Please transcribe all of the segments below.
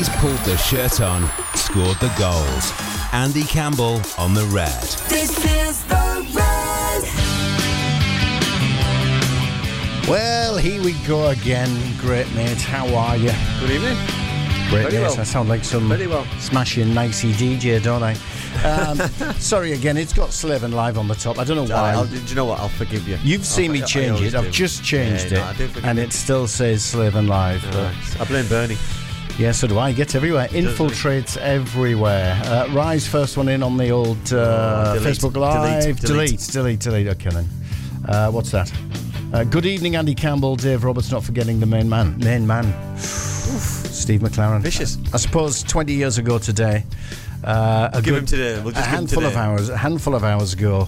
He's pulled the shirt on, scored the goals. Andy Campbell on the red. This is the red. Well, here we go again. Great mates, how are you? Good evening. Great mates, well. I sound like some smashing nicey DJ, don't I? Sorry again, it's got Slaven Live on the top. I don't know why. Do you know what? I'll forgive you. You've seen me change it. I've just changed it, and it still says Slaven Live. Yeah, I blame Bernie. Yeah, so do I. It gets everywhere. Infiltrates everywhere. Rye's first one in on the old Facebook Live. Delete. Okay, then. What's that? Good evening, Andy Campbell. Dave Roberts, not forgetting the main man. Steve McClaren. Vicious. I suppose 20 years ago today. A handful of hours ago,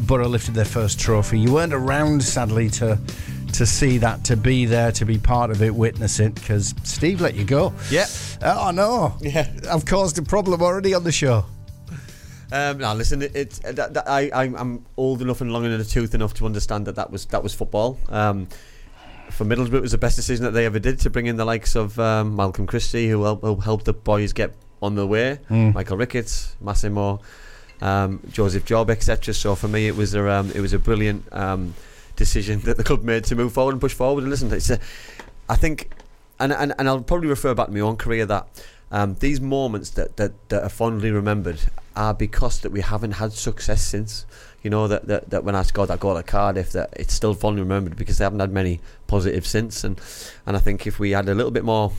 Borough lifted their first trophy. You weren't around, sadly, to see that, to be there, to be part of it, witness it, because Steve let you go. Yeah. Oh no. Yeah. I've caused a problem already on the show. No, listen. I'm old enough and long in the tooth enough to understand that was football. For Middlesbrough, it was the best decision that they ever did to bring in the likes of Malcolm Christie, who helped the boys get on the way, Michael Ricketts, Massimo, Joseph Job, etc. So for me, it was a brilliant decision that the club made to move forward and push forward. And listen, I think, and I'll probably refer back to my own career that these moments that are fondly remembered are because that we haven't had success since. You know that when I scored that goal at Cardiff, that it's still fondly remembered because they haven't had many positives since. And I think if we had a little bit more.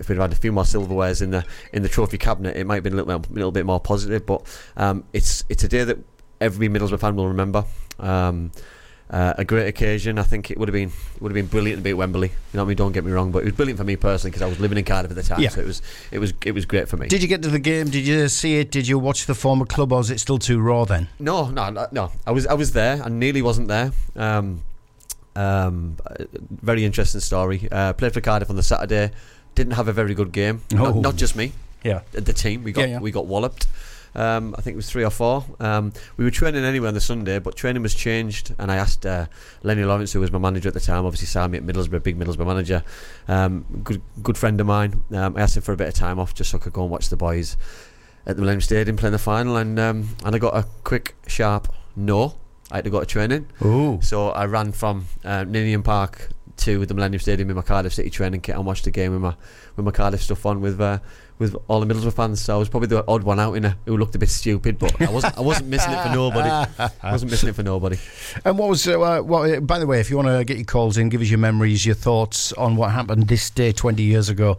If we'd had a few more silverwares in the trophy cabinet, it might have been a little bit more positive. But it's a day that every Middlesbrough fan will remember. A great occasion. I think it would have been brilliant to be at Wembley. You know what I mean? Don't get me wrong, but it was brilliant for me personally because I was living in Cardiff at the time. Yeah. So it was great for me. Did you get to the game? Did you see it? Did you watch the former club, or was it still too raw then? No. I was there. I nearly wasn't there. Very interesting story. Played for Cardiff on the Saturday. Didn't have a very good game. No. Not just me. Yeah, the team we got walloped. I think it was 3 or 4. We were training anyway on the Sunday, but training was changed. And I asked Lenny Lawrence, who was my manager at the time, obviously signed me at Middlesbrough, big Middlesbrough manager, good friend of mine. I asked him for a bit of time off just so I could go and watch the boys at the Millennium Stadium playing the final. And I got a quick, sharp no. I had to go to training. Ooh. So I ran from Ninian Park to the Millennium Stadium in my Cardiff City training kit and watched the game with my Cardiff stuff on with all the Middlesbrough fans. So I was probably the odd one out who looked a bit stupid, but I wasn't missing it for nobody. And what was by the way, if you want to get your calls in, give us your memories, your thoughts on what happened this day 20 years ago,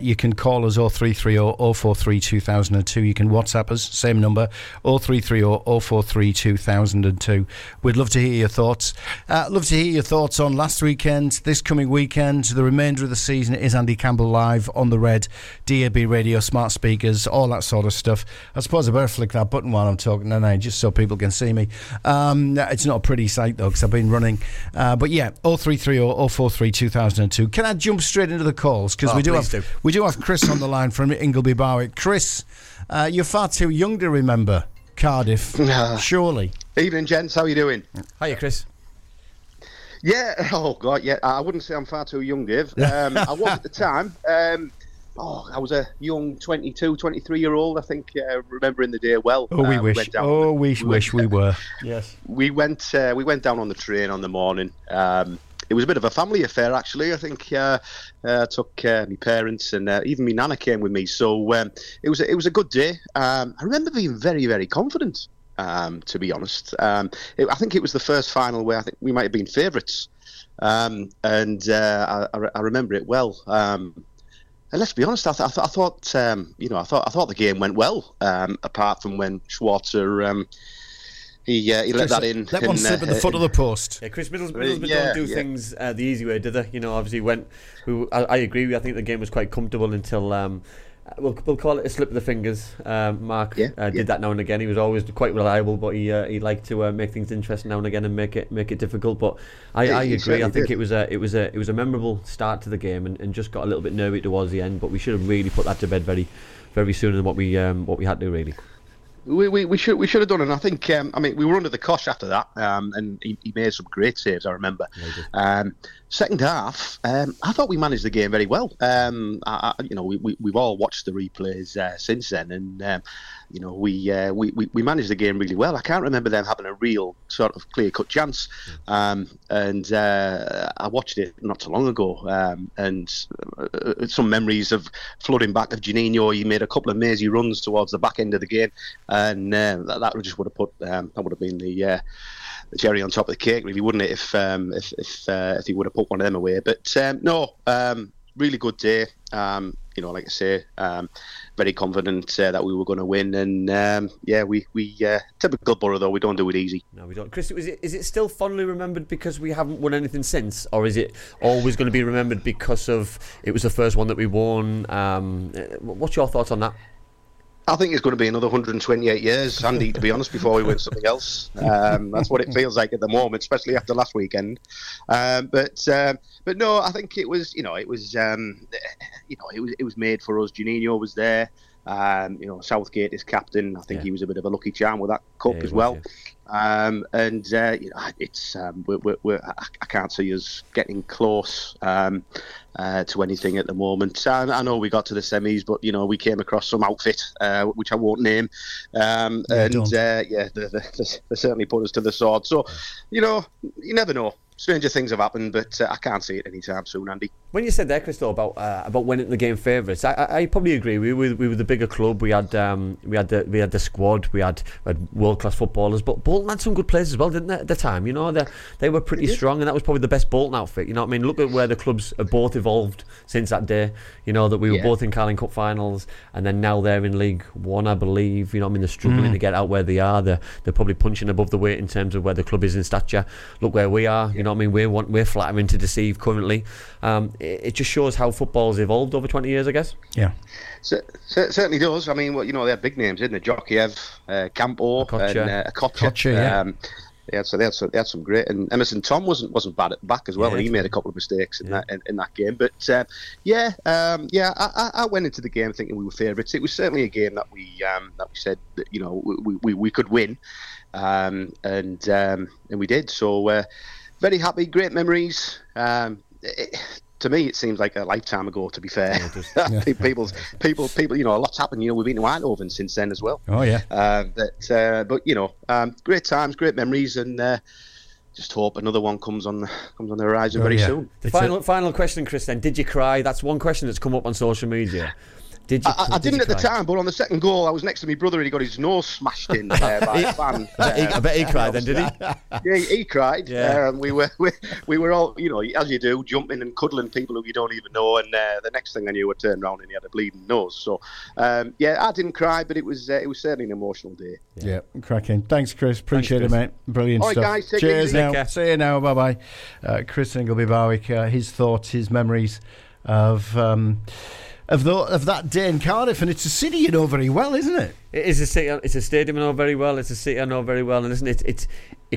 you can call us 0330 043 2002. You can WhatsApp us, same number, 0330 043 2002. We'd love to hear your thoughts. Love to hear your thoughts on last weekend, this coming weekend, the remainder of the season. It is Andy Campbell Live on the Red, DAB radio, smart speakers, all that sort of stuff. I suppose I better flick that button while I'm talking, just so people can see me. It's not a pretty sight though, because I've been running. But yeah, 0330 043 2002. Can I jump straight into the calls? Because we do have Chris on the line from Ingleby Barwick. Chris, you're far too young to remember Cardiff, surely. Evening, gents. How are you doing? Hiya, Chris. Yeah. Oh God. Yeah. I wouldn't say I'm far too young, Dave. I was at the time. I was a young 22, 23-year-old, I think, remembering the day well. We wish we were. Yes. We went down on the train on the morning. It was a bit of a family affair, actually. I think I took my parents and even my nana came with me. So it was a good day. I remember being very, very confident, to be honest. I think it was the first final where I think we might have been favourites. I remember it well. And let's be honest, I thought the game went well, apart from when Schwarzer he let that in. That one slip at the foot of the post. Yeah, Chris, Middlesbrough don't do things the easy way, do they? You know, obviously I agree with you. I think the game was quite comfortable until we'll call it a slip of the fingers. Mark did that now and again. He was always quite reliable, but he liked to make things interesting now and again and make it difficult. But I agree. I think it was a memorable start to the game, and just got a little bit nervy towards the end. But we should have really put that to bed very, very sooner than what we had to really. We should have done, and I think we were under the cosh after that, and he made some great saves. I remember. Second half, I thought we managed the game very well. We've all watched the replays since then, and we managed the game really well. I can't remember them having a real sort of clear-cut chance. And I watched it not so long ago, and some memories of flooding back of Juninho. He made a couple of mazy runs towards the back end of the game. And that just would have put that would have been the cherry on top of the cake, really, wouldn't it? If he would have put one of them away, but really good day. Like I say, very confident that we were going to win, and we typical Borough though, we don't do it easy. No, we don't. Chris, is it still fondly remembered because we haven't won anything since, or is it always going to be remembered because of it was the first one that we won? What's your thoughts on that? I think it's going to be another 128 years, Andy, to be honest, before we win something else. That's what it feels like at the moment, especially after last weekend. But no, I think it was made for us. Juninho was there. Southgate is captain. I think he was a bit of a lucky charm with that cup as well. Yeah. I can't see us getting close to anything at the moment. I know we got to the semis, but we came across some outfit which I won't name, they certainly put us to the sword. So you never know. Stranger things have happened, but I can't see it anytime soon, Andy. When you said there, Chris, about winning the game favourites, I probably agree. We were the bigger club. We had the squad. We had world class footballers, but Bolton had some good players as well, didn't they? At the time, they were pretty strong, and that was probably the best Bolton outfit. You know what I mean? Look at where the clubs have both evolved since that day. That we were both in Carling Cup finals, and then now they're in League One, I believe. They're struggling to get out where they are. They're probably punching above the weight in terms of where the club is in stature. Look where we are. You know what I mean? We're flattering to deceive currently. It just shows how football's evolved over 20 years, I guess. Yeah. So it certainly does. I mean, they had big names, didn't they? Djokiev, Campo, Okocha. They had some great, and Emerson Tom wasn't bad at back as well, and he made a couple of mistakes in that game. But I went into the game thinking we were favourites. It was certainly a game that we said that, we could win, and we did. So very happy, great memories. To me, it seems like a lifetime ago, to be fair. Yeah. People, a lot's happened. We've been to Eindhoven since then as well. Oh, yeah. But great times, great memories, and just hope another one comes on the horizon soon. The final question, Chris, then. Did you cry? That's one question that's come up on social media. I didn't at the time, but on the second goal, I was next to my brother and he got his nose smashed in by a fan. I bet he cried then, did he? Yeah, he cried. Yeah. We were all, as you do, jumping and cuddling people who you don't even know. And the next thing I knew, I turned around and he had a bleeding nose. So, I didn't cry, but it was certainly an emotional day. Yeah, cracking. Thanks, Chris. Appreciate it, mate. Brilliant all stuff. Right, guys, cheers now. See you now. Bye-bye. Chris Ingleby Barwick, his thoughts, his memories of that day in Cardiff, and it's a city you know very well, isn't it? It is a city. It's a stadium I know very well. It's a city I know very well, and listen, it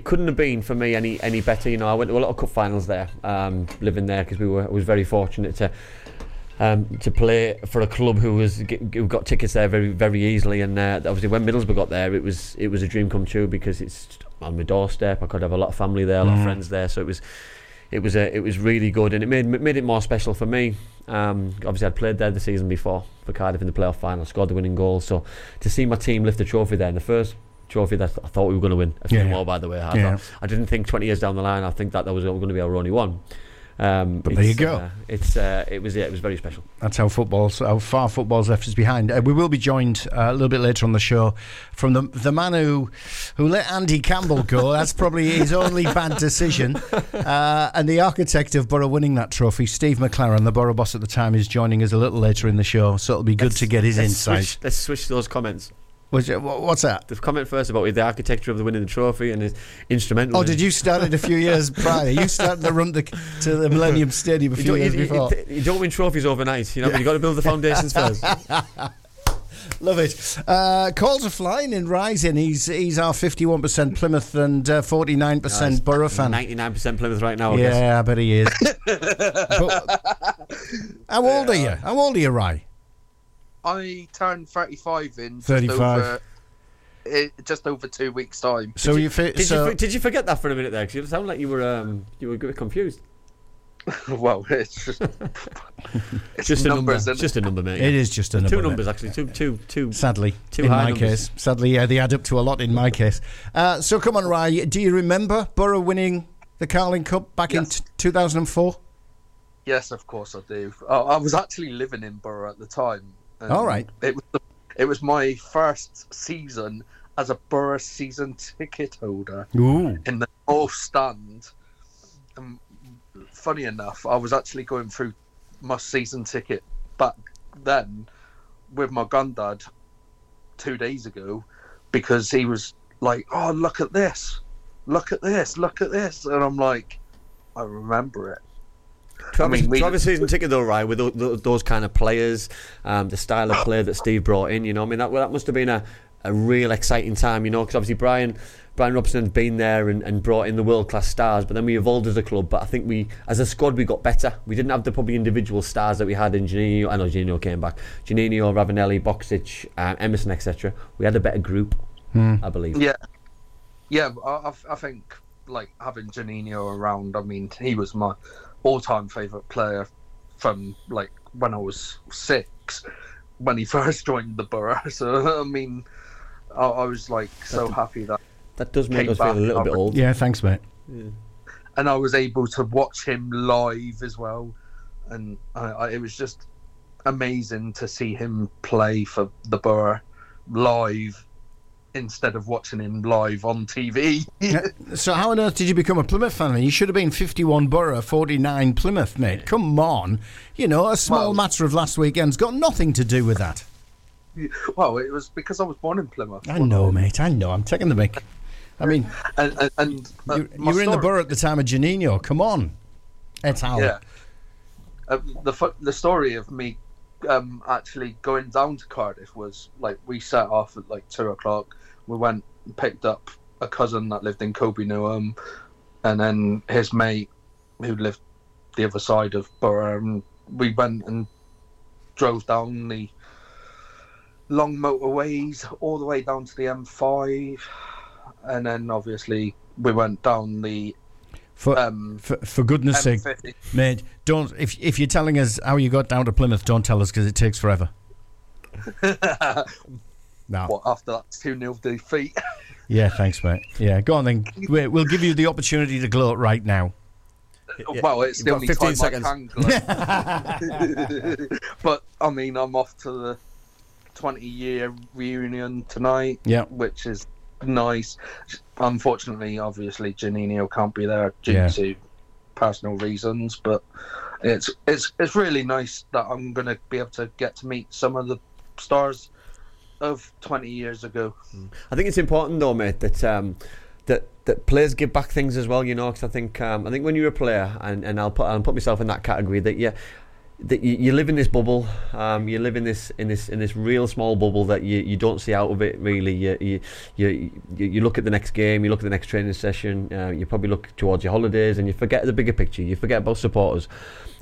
couldn't have been for me any better. I went to a lot of cup finals there, living there, because I was very fortunate to play for a club who got tickets there very very easily, and obviously when Middlesbrough got there, it was a dream come true because it's on my doorstep. I could have a lot of family there, a lot of friends there, so it was. It was really good, and it made it more special for me. Obviously, I'd played there the season before for Cardiff in the playoff final, scored the winning goal. So to see my team lift the trophy there, and the first trophy that I thought we were going to win, a few more, by the way. I didn't think 20 years down the line, I think that was going to be our only one. But there you go. It was very special. That's how far football's left us behind. We will be joined a little bit later on the show from the man who let Andy Campbell go. That's probably his only bad decision. And the architect of Borough winning that trophy, Steve McClaren, the Borough boss at the time, is joining us a little later in the show. So it'll be good to get his insight. Let's switch those comments. What's that? The comment first about the architecture of the winning the trophy and his instrumental. Oh, did you start it a few years prior? You started the run to the Millennium Stadium a few years before. You don't win trophies overnight, You've got to build the foundations first. Love it. Calls are flying in rising. He's our 51% Plymouth and 49% Borough fan. 99% Plymouth right now, I guess. Yeah, I bet he is. How old are you, Rye? I turned 35 in 35. Just over just over 2 weeks' time. So did you forget that for a minute there? Because you sound like you were confused. Well, it's just it's just numbers, a number. Just a number, mate. It is just a number. Two numbers, actually. Two. Sadly, two in my numbers. Case. Sadly, yeah, they add up to a lot in my case. So come on, Rye. Do you remember Borough winning the Carling Cup back in 2004? Yes, of course I do. I was actually living in Borough at the time. All right. It was my first season as a Borough season ticket holder. Ooh. In the North Stand. Funny enough, I was actually going through my season ticket back then with my granddad 2 days ago because he was like, "Oh, look at this, look at this, look at this," and I'm like, "I remember it." To have a season ticket though, right? With those kind of players, the style of play that Steve brought in, you know, I mean that must have been a real exciting time, you know, because obviously Brian Robson had been there and brought in the world-class stars, but then we evolved as a club. But I think we, as a squad, we got better. We didn't have the probably individual stars that we had in Juninho. I know Juninho came back. Juninho, Ravanelli, Boxic, Emerson, etc. We had a better group, I believe. Yeah. I think like having Juninho around. I mean, he was my all-time favourite player from like when I was 6, when he first joined the Borough. So I mean, I was like so happy that. That does make us feel a little bit old. Yeah, thanks, mate. Yeah. And I was able to watch him live as well. And it was just amazing to see him play for the Borough live instead of watching him live on TV. Yeah. So how on earth did you become a Plymouth fan? You should have been 51 Borough, 49 Plymouth, mate. Come on. You know, a small matter of last weekend's got nothing to do with that. Well, it was because I was born in Plymouth. I know, mate. I know. I'm taking the mic. I mean, and you were in the Borough at the time of Juninho. Come on, et al. Yeah. The story of me actually going down to Cardiff was like we set off at like 2:00. We went and picked up a cousin that lived in Kobe Newham, and then his mate who lived the other side of Borough. And we went and drove down the long motorways all the way down to the M5. And then obviously we went down the for goodness M50. Sake, mate, don't if you're telling us how you got down to Plymouth, don't tell us because it takes forever. No. What, after that 2-0 defeat? Yeah, thanks, mate. Yeah, go on then. We'll give you the opportunity to gloat right now. Well, it's the only 15 seconds. I can gloat. But I mean, I'm off to the 20-year reunion tonight. Yeah, which is. Nice. Unfortunately, obviously, Juninho can't be there due to personal reasons, but it's really nice that I'm going to be able to get to meet some of the stars of 20 years ago. I think it's important, though, mate, that that players give back things as well, you know, because I think when you're a player, and I'll put myself in that category, that you live in this bubble, you live in this real small bubble that you don't see out of it really. You look at the next game, you look at the next training session, you probably look towards your holidays, and you forget the bigger picture. You forget about supporters,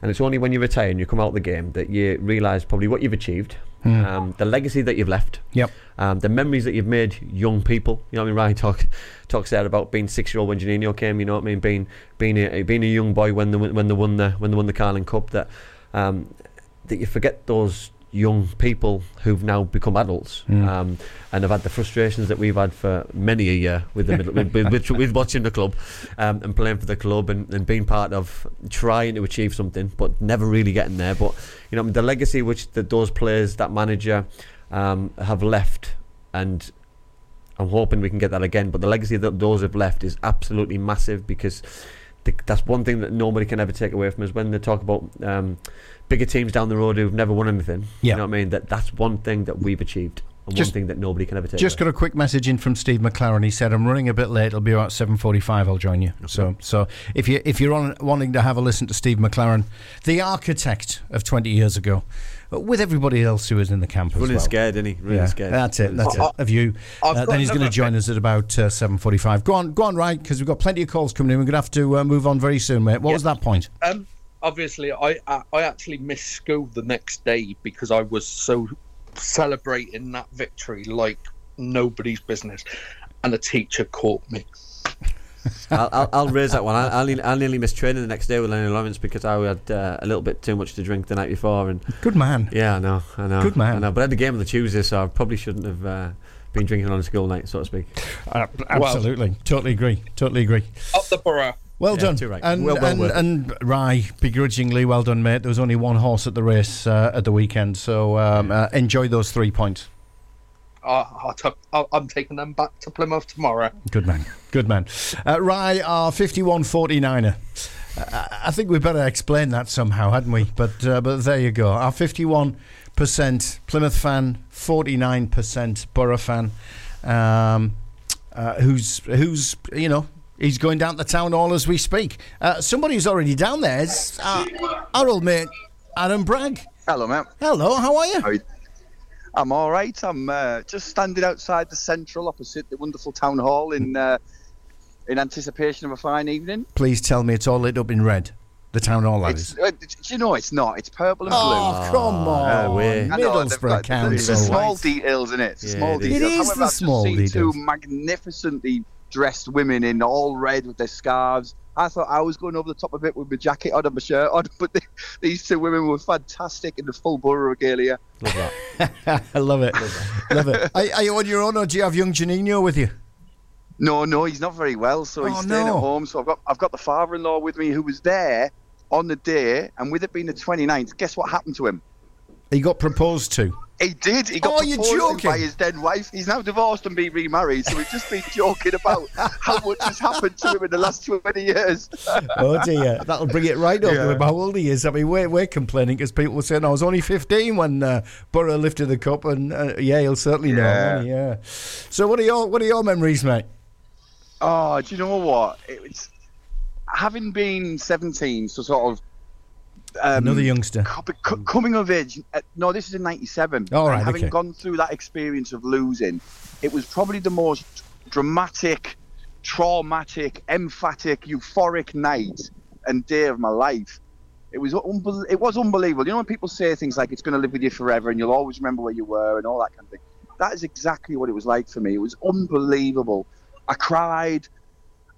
and it's only when you retire and you come out of the game that you realise probably what you've achieved, the legacy that you've left, the memories that you've made. Young people, you know what I mean. Ryan talks there about being 6-year-old when Juninho came. You know what I mean, being a young boy when they won the Carling Cup. That you forget those young people who've now become adults and have had the frustrations that we've had for many a year with watching the club and playing for the club and being part of trying to achieve something but never really getting there. But you know the legacy which those players, that manager have left, and I'm hoping we can get that again. But the legacy that those have left is absolutely massive because. That's one thing that nobody can ever take away from us when they talk about bigger teams down the road who've never won anything. Yeah. You know what I mean? That's one thing that we've achieved and one thing that nobody can ever take away. Got a quick message in from Steve McClaren. He said, "I'm running a bit late. It'll be about 7:45. I'll join you." Okay. So if you're wanting to have a listen to Steve McClaren, the architect of 20 years ago, with everybody else who was in the camp as well. Really scared, isn't he? Really scared. That's it. Of you. Then he's going to join us at about 7:45. Go on, Ryan, because we've got plenty of calls coming in. We're going to have to move on very soon, mate. What was that point? Obviously, I actually missed school the next day because I was so celebrating that victory like nobody's business. And a teacher caught me. I'll raise that one. I nearly missed training the next day with Lenny Lawrence because I had a little bit too much to drink the night before. And good man. Yeah, I know. Good man. I know, but I had the game on the Tuesday, so I probably shouldn't have been drinking on a school night, so to speak. Absolutely, well, totally agree. Up the borough. Well done. Too right. And Rye, begrudgingly, well done, mate. There was only one horse at the race at the weekend, so enjoy those 3 points. I'm taking them back to Plymouth tomorrow. Good man. Rye are 51-49er. I think we better explain that somehow, hadn't we? But there you go. Our 51% Plymouth fan, 49% Borough fan. Who's you know, he's going down to town all as we speak. Somebody who's already down there is our old mate Adam Bragg. Hello, mate. Hello. How are you? How are you? I'm all right. I'm just standing outside the Central opposite the wonderful town hall in anticipation of a fine evening. Please tell me it's all lit up in red. The town hall is. You know it's not. It's purple and blue. Oh, come on. Middlesbrough Council. It's the small details, isn't it? It's small details. It is the small details. Two magnificently dressed women in all red with their scarves. I thought I was going over the top a bit with my jacket on and my shirt on, but these two women were fantastic in the full Borough regalia. Love that. I love it. Love it. Are you on your own, or do you have young Juninho with you? No, he's not very well, so he's staying at home. So I've got the father-in-law with me who was there on the day, and with it being the 29th, guess what happened to him? He got proposed to. He did. He got proposed to by his then wife. He's now divorced and been remarried. So we've just been joking about how much has happened to him in the last 20 years. Oh dear, that'll bring it right over him. How old he is? I mean, we're complaining because people were saying I was only 15 when Borough lifted the cup, and he'll certainly know. Yeah. So what are your memories, mate? Oh, do you know what? It's having been 17, so sort of. Another youngster coming of age. No, this is in 97. All right, having gone through that experience of losing, it was probably the most dramatic, traumatic, emphatic, euphoric night and day of my life. It was unbelievable. You know when people say things like it's going to live with you forever and you'll always remember where you were and all that kind of thing? That is exactly what it was like for me. It was unbelievable. I cried.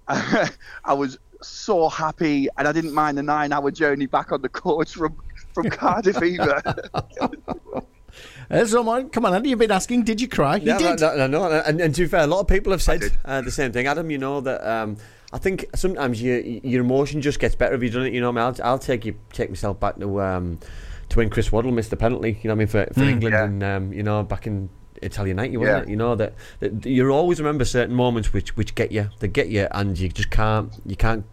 I was so happy, and I didn't mind the 9-hour journey back on the coach from Cardiff either. Come on, Andy, you've been asking, did you cry? You did. No. And to be fair, a lot of people have said the same thing. Adam, you know that I think sometimes your emotion just gets better if you've done it. You know, I mean, I'll take myself back to when Chris Waddle missed the penalty, you know what I mean, for England, and back in Italian 90, wasn't it? You know that you always remember certain moments which get you. They get you, and you just can't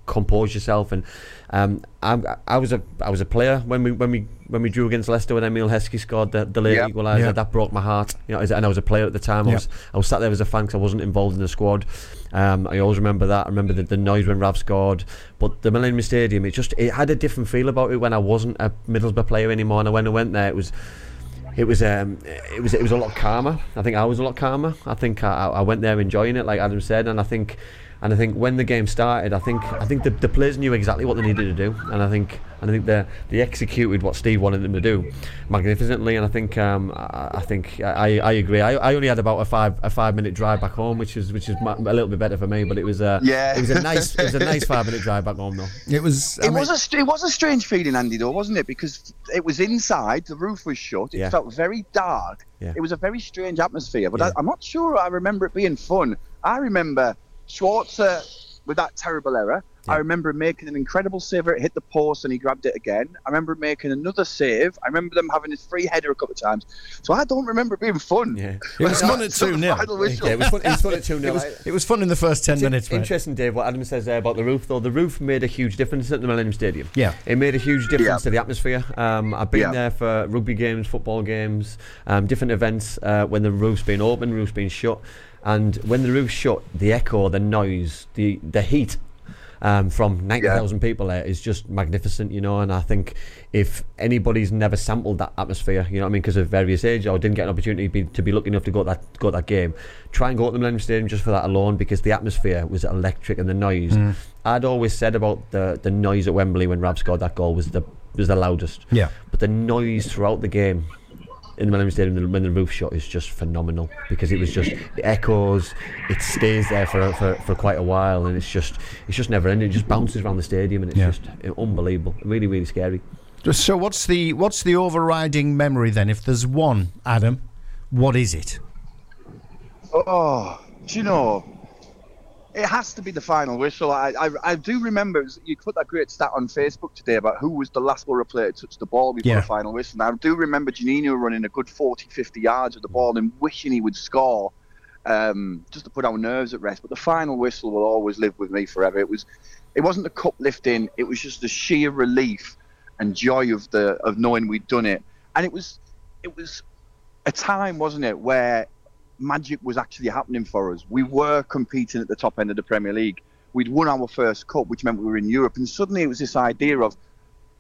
compose yourself. And I was a player when we drew against Leicester when Emil Heskey scored the late equaliser. That broke my heart. You know, and I was a player at the time. I was sat there as a fan because I wasn't involved in the squad. I always remember that. I remember the noise when Rav scored. But the Millennium Stadium, it had a different feel about it when I wasn't a Middlesbrough player anymore. And when I went there, It was a lot calmer. I think I was a lot calmer. I think I went there enjoying it, like Adam said, and I think when the game started, I think the players knew exactly what they needed to do, and I think they executed what Steve wanted them to do magnificently. And I think I agree. I only had about a five minute drive back home, which is a little bit better for me. But it was a nice 5 minute drive back home though. It was a strange feeling, Andy, though, wasn't it? Because it was inside, the roof was shut, it felt very dark. Yeah. It was a very strange atmosphere. But I'm not sure I remember it being fun. I remember Schwarzer with that terrible error. I remember him making an incredible save. It hit the post and he grabbed it again. I remember him making another save. I remember them having his free header a couple of times. So I don't remember it being fun. Yeah. It was fun at 2-0. Yeah, it was fun at 2-0. It was fun in the first 10 minutes. Interesting, Dave, what Adam says there about the roof, though. The roof made a huge difference at the Millennium Stadium. Yeah. It made a huge difference to the atmosphere. I've been there for rugby games, football games, different events when the roof's been open, roof's been shut. And when the roof's shut, the echo, the noise, the heat from 90,000 people there is just magnificent, you know. And I think if anybody's never sampled that atmosphere, you know what I mean, because of various age or didn't get an opportunity to be lucky enough to go to that game, try and go to the Millennium Stadium just for that alone, because the atmosphere was electric and the noise. I'd always said about the noise at Wembley when Rav scored that goal was the loudest. Yeah. But the noise throughout the game in the Millennium Stadium when the roof shot is just phenomenal, because it was just, it echoes, it stays there for quite a while, and it's just never ending. It just bounces around the stadium, and it's just unbelievable, really, really scary. So what's the overriding memory then, if there's one, Adam? What is it? Oh, do you know, it has to be the final whistle. I do remember, you put that great stat on Facebook today about who was the last Borough player to touch the ball before the final whistle. And I do remember Juninho running a good 40, 50 yards with the ball and wishing he would score, just to put our nerves at rest. But the final whistle will always live with me forever. It wasn't the cup lifting, it was just the sheer relief and joy of knowing we'd done it. And it was a time, wasn't it, where magic was actually happening for us. We were competing at the top end of the Premier League. We'd won our first cup, which meant we were in Europe. And suddenly it was this idea of,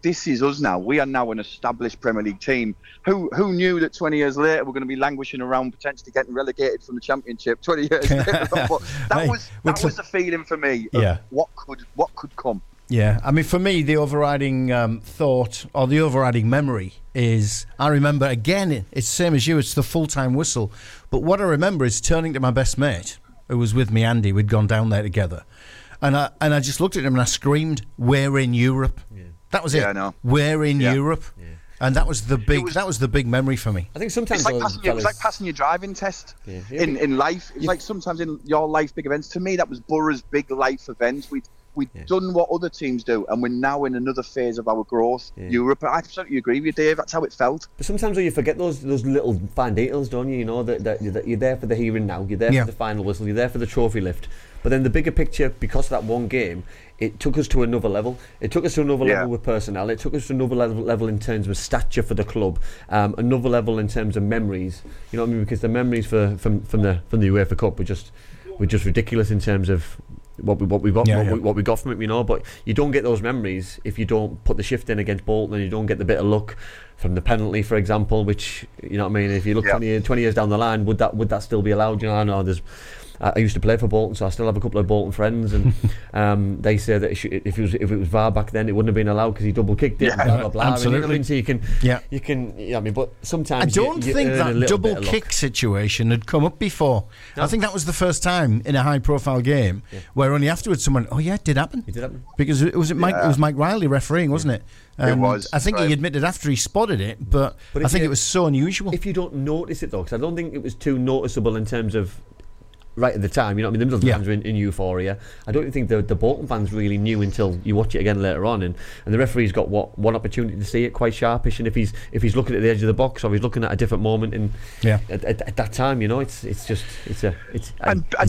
this is us now. We are now an established Premier League team. Who knew that 20 years later we're going to be languishing around, potentially getting relegated from the Championship 20 years later? But that was the feeling for me of what could come. Yeah, I mean, for me, the overriding thought, or the overriding memory is, I remember, again, it's the same as you, it's the full-time whistle. But what I remember is turning to my best mate, who was with me, Andy, we'd gone down there together. And I just looked at him and I screamed, "We're in Europe." Yeah. That was it. Yeah, I know. We're in Europe. Yeah. And that was the big memory for me. I think sometimes it was like passing your driving test in life. It's like sometimes in your life, big events. To me, that was Borough's big life events. We've done what other teams do, and we're now in another phase of our growth, Europe. I absolutely agree with you, Dave. That's how it felt. But sometimes you forget those little fine details, don't you? You know, that you're there for the here and now, you're there for the final whistle, you're there for the trophy lift. But then the bigger picture, because of that one game, it took us to another level. It took us to another level with personnel. It took us to another level in terms of stature for the club. Another level in terms of memories. You know what I mean? Because the memories from the UEFA Cup were just ridiculous in terms of what we got from it, you know. But you don't get those memories if you don't put the shift in against Bolton, and you don't get the bit of luck from the penalty, for example, which, you know what I mean, if you look 20 years down the line, would that still be allowed? You know, I know there's, I used to play for Bolton, so I still have a couple of Bolton friends, and they say that if it was VAR back then, it wouldn't have been allowed because he double kicked it. And blah, blah, absolutely. I mean, so you can. You know what I mean, but sometimes I don't think that double kick situation had come up before. No. I think that was the first time in a high profile game where only afterwards someone, it did happen. It did happen because it was Mike Riley refereeing, wasn't it? It was. I think he admitted after he spotted it, but I think it was so unusual. If you don't notice it though, because I don't think it was too noticeable in terms of. Right at the time, you know what I mean? The Middlesbrough fans were in euphoria. I don't think the Bolton fans really knew until you watch it again later on. And the referee's got one opportunity to see it, quite sharpish. And if he's looking at the edge of the box, or he's looking at a different moment at that time, you know, it's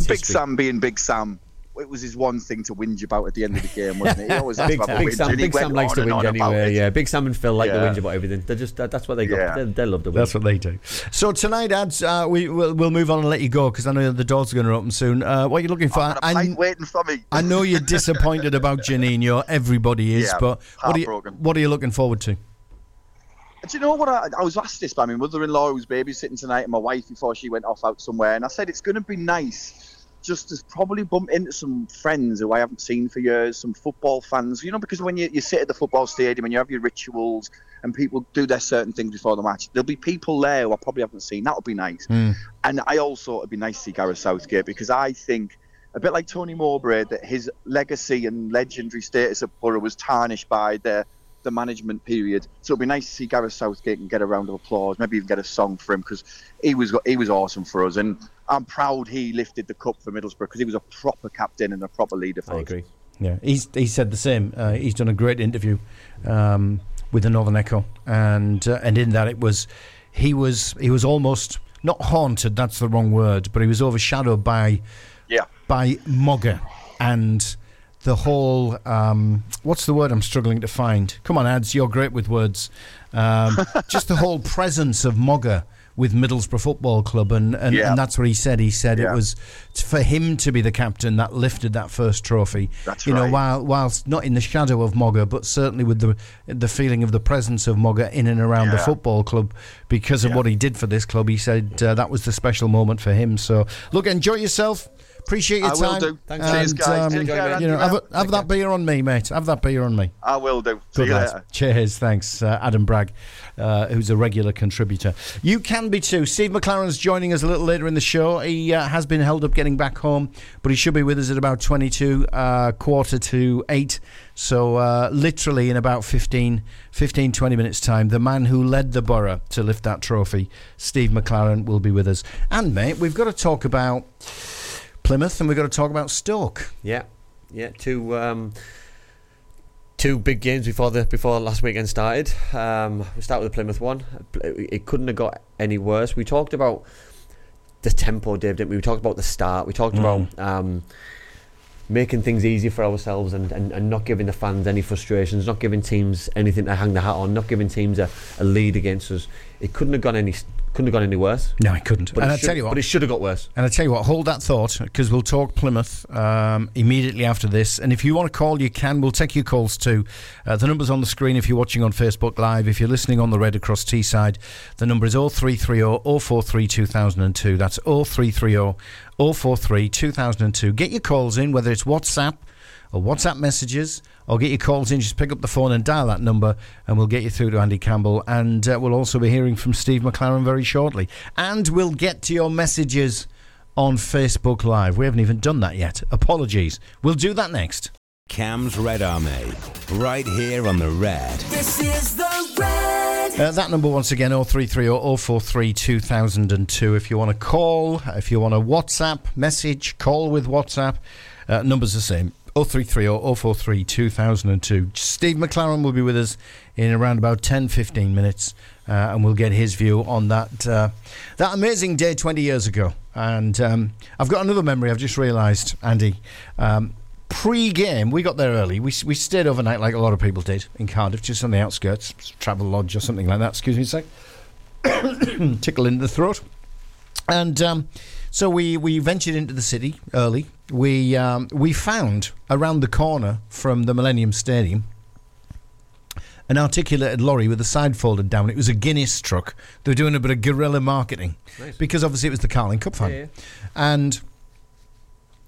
Big Sam being Big Sam. It was his one thing to whinge about at the end of the game, wasn't it? He always Big Sam likes to whinge anyway. Yeah, Big Sam and Phil like to whinge about everything. They just that's what they got. They love the whinge. That's what they do. So tonight, Ads, we'll move on and let you go because I know the doors are going to open soon. What are you looking for? I'm waiting for me. I know you're disappointed about Juninho. Everybody is, but what are you looking forward to? Do you know what? I was asked this by my mother-in-law, who's babysitting tonight, and my wife before she went off out somewhere, and I said it's going to be nice. Just to probably bump into some friends who I haven't seen for years, some football fans, you know, because when you sit at the football stadium and you have your rituals and people do their certain things before the match, there'll be people there who I probably haven't seen. That would be nice. Mm. And I also, it'd be nice to see Gareth Southgate, because I think, a bit like Tony Mowbray, that his legacy and legendary status at Borough was tarnished by the management period. So it'd be nice to see Gareth Southgate and get a round of applause, maybe even get a song for him, because he was awesome for us, and I'm proud he lifted the cup for Middlesbrough because he was a proper captain and a proper leader for us. I agree. Yeah, he said the same. He's done a great interview with the Northern Echo, and in that he was almost not haunted. That's the wrong word, but he was overshadowed by Mogger and. The whole, what's the word I'm struggling to find? Come on, Ads, you're great with words. Just the whole presence of Mogger with Middlesbrough Football Club, and that's what he said. He said it was for him to be the captain that lifted that first trophy. That's you right. know, whilst not in the shadow of Mogger, but certainly with the feeling of the presence of Mogger in and around the football club because of what he did for this club. He said that was the special moment for him. So, look, enjoy yourself. Appreciate your time. I will do. Thanks, guys. Take care, have that beer on me, mate. Have that beer on me. I will do. See you later. Cheers. Thanks, Adam Bragg, who's a regular contributor. You can be too. Steve McClaren's joining us a little later in the show. He has been held up getting back home, but he should be with us at about 22, 7:45. So literally in about 20 minutes time, the man who led the Borough to lift that trophy, Steve McClaren, will be with us. And mate, we've got to talk about Plymouth and we've got to talk about Stoke. Yeah, two big games before last weekend started. We'll start with the Plymouth one. It couldn't have got any worse. We talked about the tempo, Dave, didn't we? We talked about the start. We talked about... making things easy for ourselves and not giving the fans any frustrations, not giving teams anything to hang the hat on, not giving teams a lead against us. It couldn't have gone any worse. No, it couldn't. But it should have got worse. And I tell you what, hold that thought, because we'll talk Plymouth immediately after this. And if you want to call, you can. We'll take your calls too. The number's on the screen if you're watching on Facebook Live. If you're listening on the Red across Teesside, the number is 0330 043 2002. That's 0330 043 2002. Get your calls in, whether it's WhatsApp or WhatsApp messages, or get your calls in. Just pick up the phone and dial that number and we'll get you through to Andy Campbell, and we'll also be hearing from Steve McClaren very shortly, and we'll get to your messages on Facebook Live. We haven't even done that yet. Apologies. We'll do that next. Cam's Red Army, right here on The Red. This is The Red. That number once again, 0330 043 2002. If you want to call, if you want a WhatsApp message, call with WhatsApp. Number's the same. 0330 043 2002. Steve McClaren will be with us in around about 10-15 minutes, and we'll get his view on that amazing day 20 years ago. And I've got another memory I've just realised, Andy. Pre-game, we got there early. We stayed overnight like a lot of people did in Cardiff, just on the outskirts, Travel Lodge or something like that. Excuse me a sec. Tickle in the throat. And so we ventured into the city early. We found around the corner from the Millennium Stadium an articulated lorry with the side folded down. It was a Guinness truck. They were doing a bit of guerrilla marketing. Nice. Because obviously it was the Carling Cup final. Yeah. And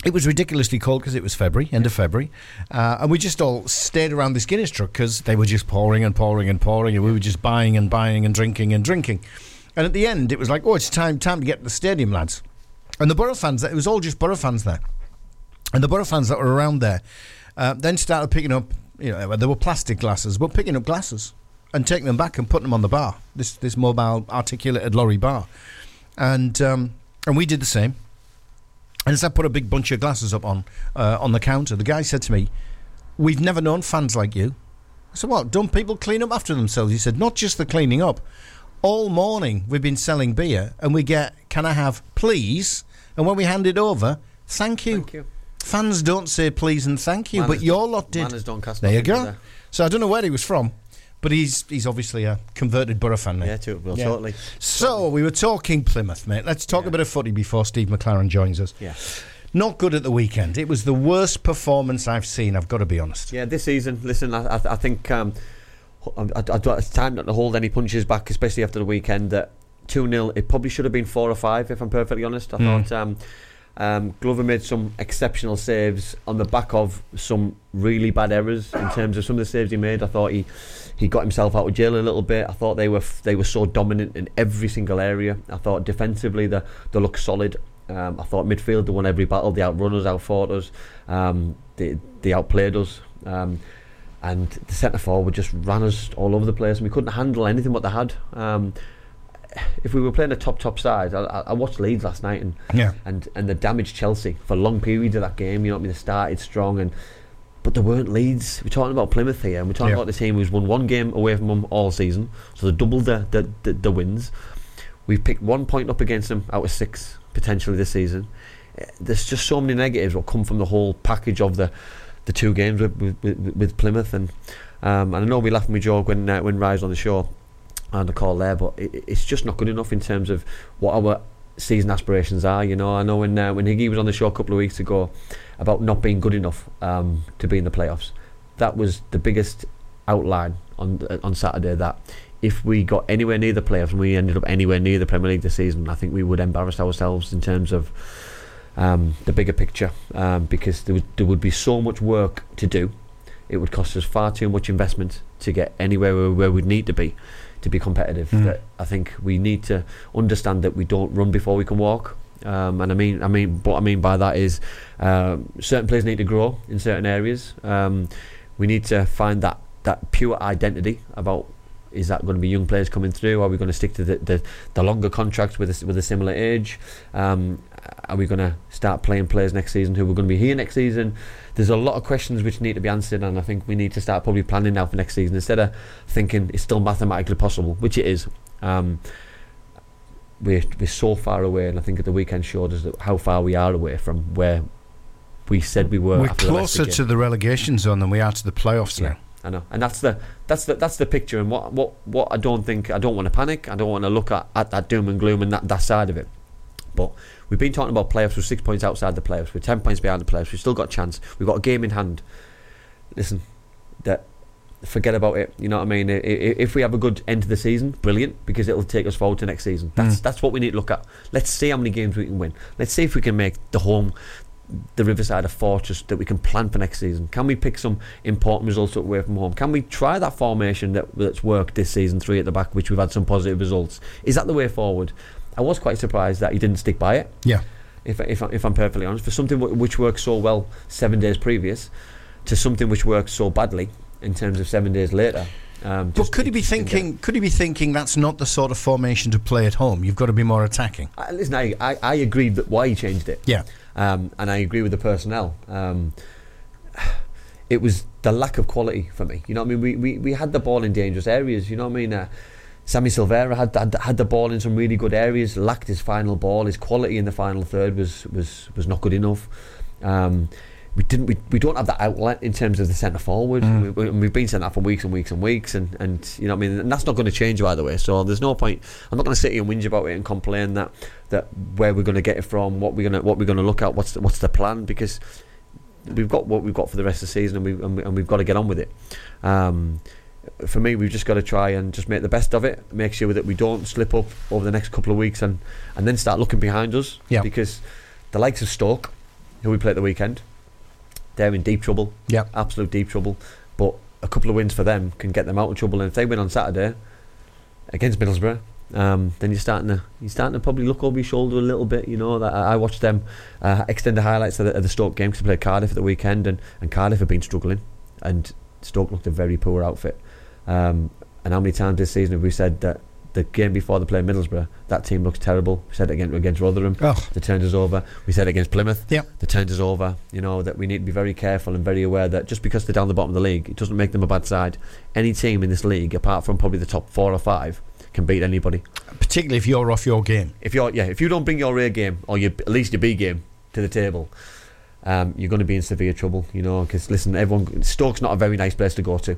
it was ridiculously cold because it was February, end of February. And we just all stayed around this Guinness truck because they were just pouring and pouring and pouring, and we were just buying and buying and drinking and drinking. And at the end, it was like, oh, it's time to get to the stadium, lads. And the Borough fans, it was all just Borough fans there. And the Borough fans that were around there then started picking up, there were plastic glasses, but picking up glasses and taking them back and putting them on the bar, this mobile articulated lorry bar. And we did the same. And as I put a big bunch of glasses up on the counter, the guy said to me, "We've never known fans like you." I said, "What, don't people clean up after themselves?" He said, "Not just the cleaning up. All morning we've been selling beer and we get, 'Can I have please?' And when we hand it over, 'Thank you.'" Thank you. Fans don't say please and thank you, but your lot did. There you go. So I don't know where he was from, but he's obviously a converted Borough fan now. Yeah, totally. So we were talking Plymouth, mate. Let's talk a bit of footy before Steve McClaren joins us. Yeah. Not good at the weekend. It was the worst performance I've seen, I've got to be honest. Yeah, this season, listen, I think it's time not to hold any punches back, especially after the weekend. That 2-0, it probably should have been 4 or 5, if I'm perfectly honest. I thought... Glover made some exceptional saves on the back of some really bad errors in terms of some of the saves he made. I thought he got himself out of jail a little bit. I thought they were so dominant in every single area. I thought defensively they looked solid. I thought midfield they won every battle. They outrun us, outfought us. They outplayed us. And the centre forward just ran us all over the place, and we couldn't handle anything what they had. If we were playing a top side, I watched Leeds last night and they damaged Chelsea for long periods of that game. You know what I mean? They started strong, but they weren't Leeds. We're talking about Plymouth here, and we're talking about the team who's won one game away from them all season. So they doubled the wins. We've picked 1 point up against them out of 6 potentially this season. There's just so many negatives that come from the whole package of the two games with Plymouth, and I know we laugh and we joke when Rye's on the show and the call there, but it's just not good enough in terms of what our season aspirations are. I know when Higgy was on the show a couple of weeks ago about not being good enough to be in the playoffs, that was the biggest outline on Saturday, that if we got anywhere near the playoffs and we ended up anywhere near the Premier League this season, I think we would embarrass ourselves in terms of the bigger picture, because there would be so much work to do. It would cost us far too much investment to get anywhere where we'd need to be competitive. Mm. That I think we need to understand that we don't run before we can walk. And I mean, what I mean by that is certain players need to grow in certain areas. We need to find that pure identity about. Is that going to be young players coming through? Are we going to stick to the longer contracts with a similar age? Are we going to start playing players next season who are going to be here next season? There's a lot of questions which need to be answered, and I think we need to start probably planning now for next season instead of thinking it's still mathematically possible, which it is. We're so far away, and I think at the weekend showed us how far we are away from where we said we were. We're closer to the relegation zone than we are to the playoffs now. I know, and that's the picture. And what I don't want to panic. I don't want to look at that doom and gloom and that side of it. But we've been talking about playoffs. We're 6 points outside the playoffs. We're 10 points behind the playoffs. We've still got a chance. We've got a game in hand. Listen, forget about it. You know what I mean? If we have a good end to the season, brilliant, because it'll take us forward to next season. That's what we need to look at. Let's see how many games we can win. Let's see if we can make the Riverside a fortress that we can plan for next season. Can we pick some important results away from home? Can we try that formation that's worked this season, 3 at the back, which we've had some positive results? Is that the way forward? I was quite surprised that he didn't stick by it. Yeah. If I'm perfectly honest, for something which worked so well 7 days previous to something which worked so badly in terms of 7 days later. But could he be thinking that's not the sort of formation to play at home? You've got to be more attacking. Listen, I agreed that why he changed it. Yeah. And I agree with the personnel. It was the lack of quality for me. You know what I mean? We had the ball in dangerous areas. You know what I mean? Sammy Silveira had the ball in some really good areas. Lacked his final ball. His quality in the final third was not good enough. We don't have that outlet in terms of the centre forward. Mm. We've been saying that for weeks and weeks and weeks, and you know what I mean. And that's not going to change, by the way. So there's no point. I'm not going to sit here and whinge about it and complain that where we're going to get it from, what we're going to look at, what's the plan, because we've got what we've got for the rest of the season, and we've got to get on with it. For me, we've just got to try and just make the best of it, make sure that we don't slip up over the next couple of weeks, and then start looking behind us, because the likes of Stoke, who we play at the weekend. They're in deep trouble, absolute deep trouble, but a couple of wins for them can get them out of trouble, and if they win on Saturday against Middlesbrough, then you're starting to probably look over your shoulder a little bit. You know that I watched them extend the highlights of the Stoke game, because they played Cardiff at the weekend, and Cardiff have been struggling, and Stoke looked a very poor outfit, and how many times this season have we said that the game before they played Middlesbrough, that team looks terrible. We said it against Rotherham, they turned us over. We said it against Plymouth, they turned us over. You know that we need to be very careful and very aware that just because they're down the bottom of the league, it doesn't make them a bad side. Any team in this league, apart from probably the top 4 or 5, can beat anybody. Particularly if you're off your game. If you don't bring your A game, or at least your B game to the table, you're going to be in severe trouble. You know, because listen, everyone, Stoke's not a very nice place to go to,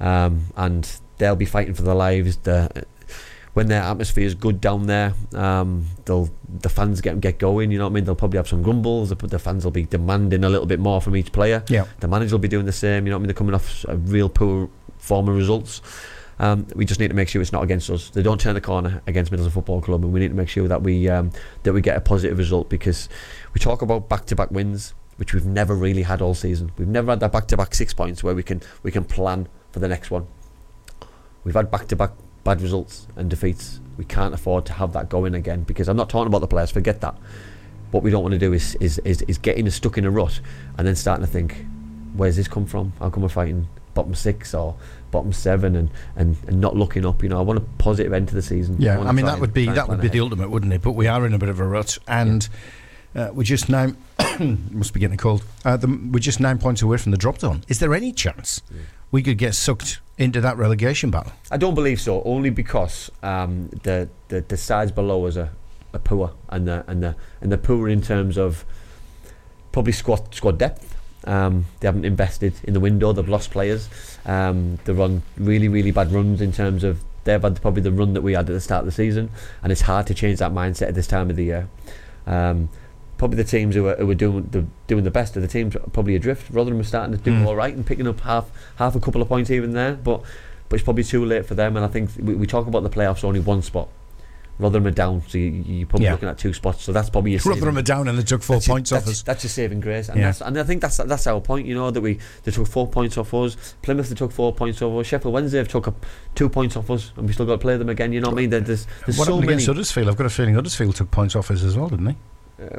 and they'll be fighting for their lives. When their atmosphere is good down there, the fans get going. You know what I mean? They'll probably have some grumbles. The fans will be demanding a little bit more from each player. Yeah. The manager will be doing the same. You know what I mean? They're coming off a real poor form of results. We just need to make sure it's not against us. They don't turn the corner against Middlesbrough Football Club, and we need to make sure that we get a positive result, because we talk about back-to-back wins, which we've never really had all season. We've never had that back-to-back 6 points where we can plan for the next one. We've had back-to-back bad results and defeats. We can't afford to have that going again, because I'm not talking about the players, forget that. What we don't want to do is getting stuck in a rut and then starting to think, where's this come from? How come we're fighting bottom 6 or bottom 7 and not looking up? You know, I want a positive end to the season. Yeah, I mean that would be the ultimate, wouldn't it? But we are in a bit of a rut, and we're just now must be getting a cold. We're just 9 points away from the drop down. Is there any chance we could get sucked into that relegation battle? I don't believe so, only because the sides below us are poor, and they're poor in terms of probably squad depth. They haven't invested in the window. They've lost players. They're on really, really bad runs in terms of they've had probably the run that we had at the start of the season, and it's hard to change that mindset at this time of the year. Probably the teams who are doing the best are the teams probably adrift. Rotherham are starting to do all right and picking up half a couple of points even there, but it's probably too late for them. And I think we talk about the playoffs, only one spot. Rotherham are down, so you're probably looking at two spots. So that's probably your saving. Rotherham are down and they took 4 points off us. That's your saving grace, and that's, and I think that's our point. You know, that they took 4 points off us. Plymouth, they took 4 points off us. Sheffield Wednesday have took 2 points off us, and we still got to play them again. You know what I mean? There's so many. Huddersfield, I've got a feeling Huddersfield took points off us as well, didn't they?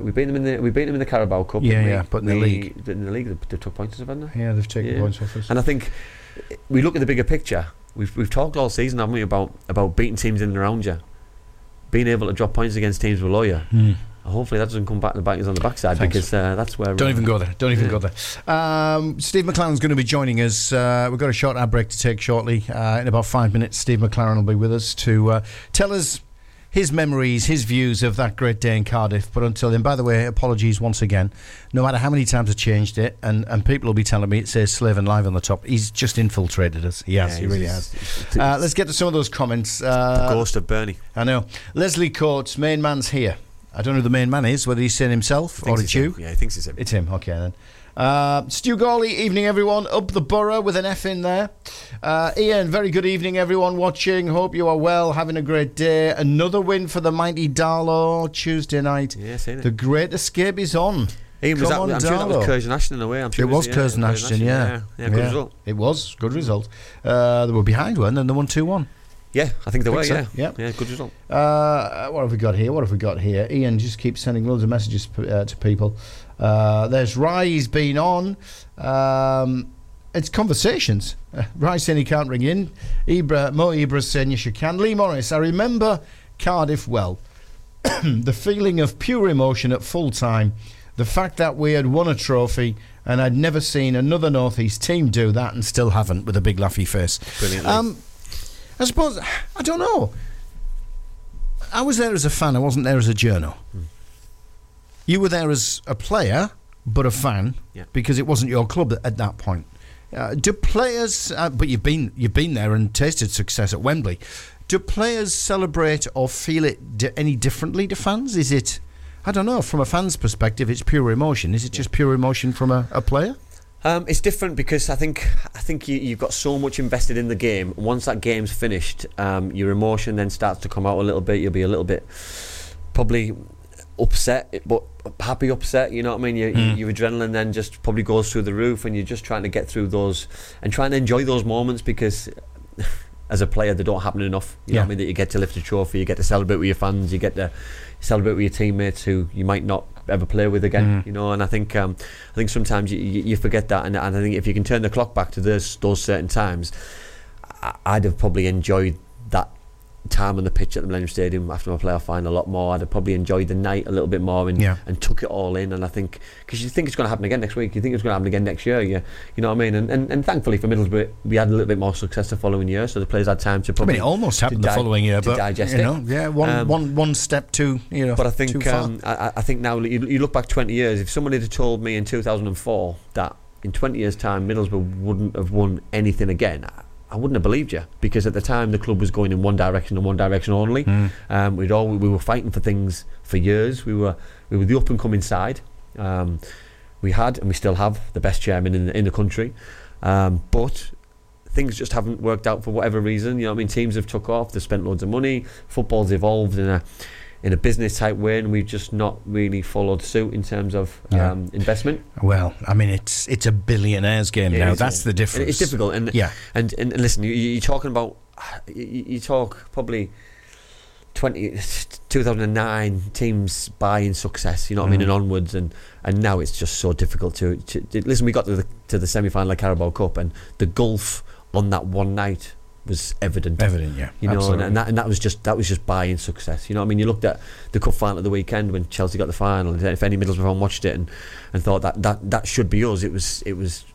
We beat them in the Carabao Cup. Yeah, but in the league, they took points off, haven't they? Yeah, they've taken points off us. And I think we look at the bigger picture. We've talked all season, haven't we, about beating teams in and around you, being able to drop points against teams below you. Hopefully that doesn't come back to bite us on the backside. Thanks. Because that's where don't even go there. Steve McClaren's going to be joining us. We've got a short ad break to take shortly. In about 5 minutes Steve McClaren will be with us to tell us his memories, his views of that great day in Cardiff. But until then, by the way, apologies once again. No matter how many times I changed it, and people will be telling me it says Slave and Live on the top. He's just infiltrated us. He really has. Let's get to some of those comments. The ghost of Bernie. I know. Leslie Coates, main man's here. I don't know who the main man is, whether he's saying himself or it's you. Yeah, he thinks it's him. It's him, okay then. Stu Gawley, evening everyone. Up the borough with an F in there. Ian, very good evening everyone watching. Hope you are well, having a great day. Another win for the mighty Darlow Tuesday night. Yes, ain't it? The great escape is on. Ian, I'm sure that was Curzon Ashton in a way. It was Curzon Ashton. Good result. It was, good result. They were behind one and they won 2-1. Yeah, I think they were, yeah, good result. What have we got here? Ian just keeps sending loads of messages to people. There's Rye, he's been on. It's conversations. Rye saying he can't ring in. Mo Ibra's saying yes you can. Lee Morris, I remember Cardiff well. The feeling of pure emotion at full time. The fact that we had won a trophy, and I'd never seen another North East team do that, and still haven't, with a big laughy face. Brilliantly. I suppose, I don't know. I was there as a fan, I wasn't there as a journo. You were there as a player, but a fan, because it wasn't your club at that point. Do players? But you've been there and tasted success at Wembley. Do players celebrate or feel it any differently to fans? Is it? I don't know. From a fan's perspective, it's pure emotion. Is it just pure emotion from a player? It's different because I think you've got so much invested in the game. Once that game's finished, your emotion then starts to come out a little bit. You'll be a little bit probably upset, but happy upset, you know what I mean? Your adrenaline then just probably goes through the roof, and you're just trying to get through those and trying to enjoy those moments, because as a player they don't happen enough, you know what I mean, that you get to lift a trophy, you get to celebrate with your fans, you get to celebrate with your teammates who you might not ever play with again, you know. And I think sometimes you forget that, and I think if you can turn the clock back to those certain times, I'd have probably enjoyed that time on the pitch at the Millennium Stadium after my playoff final a lot more. I'd have probably enjoyed the night a little bit more and took it all in. And I think, because you think it's going to happen again next week, you think it's going to happen again next year, you know what I mean? And thankfully for Middlesbrough, we had a little bit more success the following year, so the players had time to probably. I mean, it almost happened the following year, but digest it. Yeah, one step too. You know, but I think I think now you look back 20 years. If somebody had told me in 2004 that in 20 years' time Middlesbrough wouldn't have won anything again, I wouldn't have believed you, because at the time the club was going in one direction and one direction only. We were fighting for things for years. We were the up and coming side. We had, and we still have, the best chairman in the country. But things just haven't worked out for whatever reason. You know what I mean? Teams have took off. They've spent loads of money. Football's evolved in a business type way, and we've just not really followed suit in terms of investment. Well, I mean, it's a billionaire's game now. That's the difference. It's difficult, and listen, you're talking about, you talk probably 2009 teams buying success, you know what I mean, and onwards, and now it's just so difficult to listen. We got to the semi-final of Carabao Cup, and the gulf on that one night was evident, yeah, you know, absolutely. and that was just buying success, you know what I mean? You looked at the cup final at the weekend when Chelsea got the final, and if any Middlesbrough fan watched it and thought that should be us,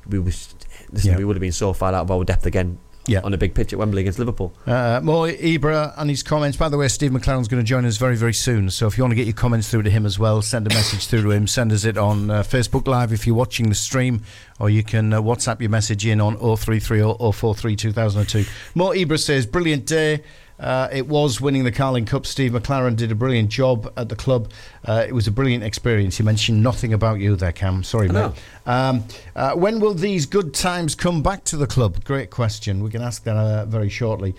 we would have been so far out of our depth again. Yeah. On a big pitch at Wembley against Liverpool. Mo Ibra and his comments. By the way, Steve McClaren's going to join us very, very soon. So if you want to get your comments through to him as well, send a message through to him. Send us it on Facebook Live if you're watching the stream, or you can WhatsApp your message in on 0330 043 2002. Mo Ibra says, brilliant day. It was winning the Carling Cup. Steve McClaren did a brilliant job at the club. It was a brilliant experience. You mentioned nothing about you there, Cam. Sorry, mate. When will these good times come back to the club? Great question. We can ask that very shortly.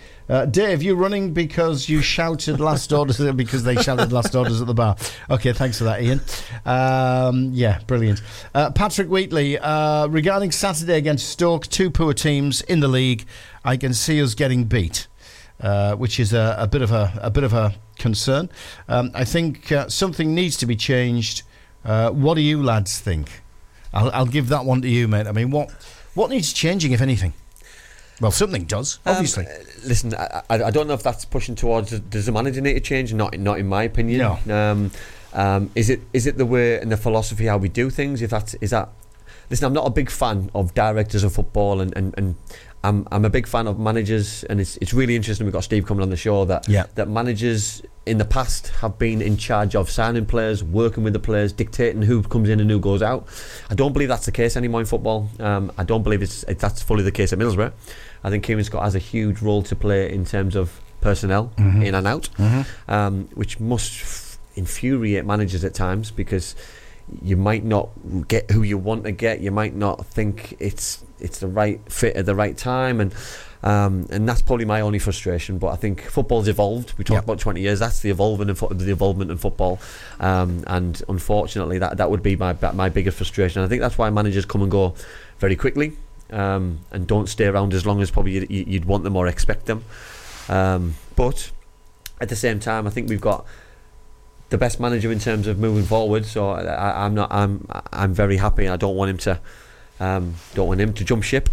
Dave, you running because you shouted last orders because they shouted last orders at the bar. Okay, thanks for that, Ian. Yeah, brilliant. Patrick Wheatley, regarding Saturday against Stoke, two poor teams in the league. I can see us getting beat. Which is a bit of a concern. I think something needs to be changed. What do you lads think? I'll give that one to you, mate. I mean, what needs changing, if anything? Well, something does, obviously. Listen, I don't know if that's pushing towards. Does the manager need to change? Not in my opinion. No. Is it the way and the philosophy how we do things? Is that? Listen, I'm not a big fan of directors of football, and I'm a big fan of managers, and it's really interesting. We've got Steve coming on the show that managers in the past have been in charge of signing players, working with the players, dictating who comes in and who goes out. I don't believe that's the case anymore in football. I don't believe that's fully the case at Middlesbrough. I think Kieran Scott has a huge role to play in terms of personnel, mm-hmm. in and out, mm-hmm. Which must infuriate managers at times, because you might not get who you want to get. You might not think it's the right fit at the right time, and that's probably my only frustration. But I think football's evolved. We talked about 20 years. That's the evolvement in football, and unfortunately, that would be my biggest frustration. I think that's why managers come and go very quickly, and don't stay around as long as probably you'd want them or expect them. But at the same time, I think we've got the best manager in terms of moving forward, so I'm very happy, and I don't want him to jump ship.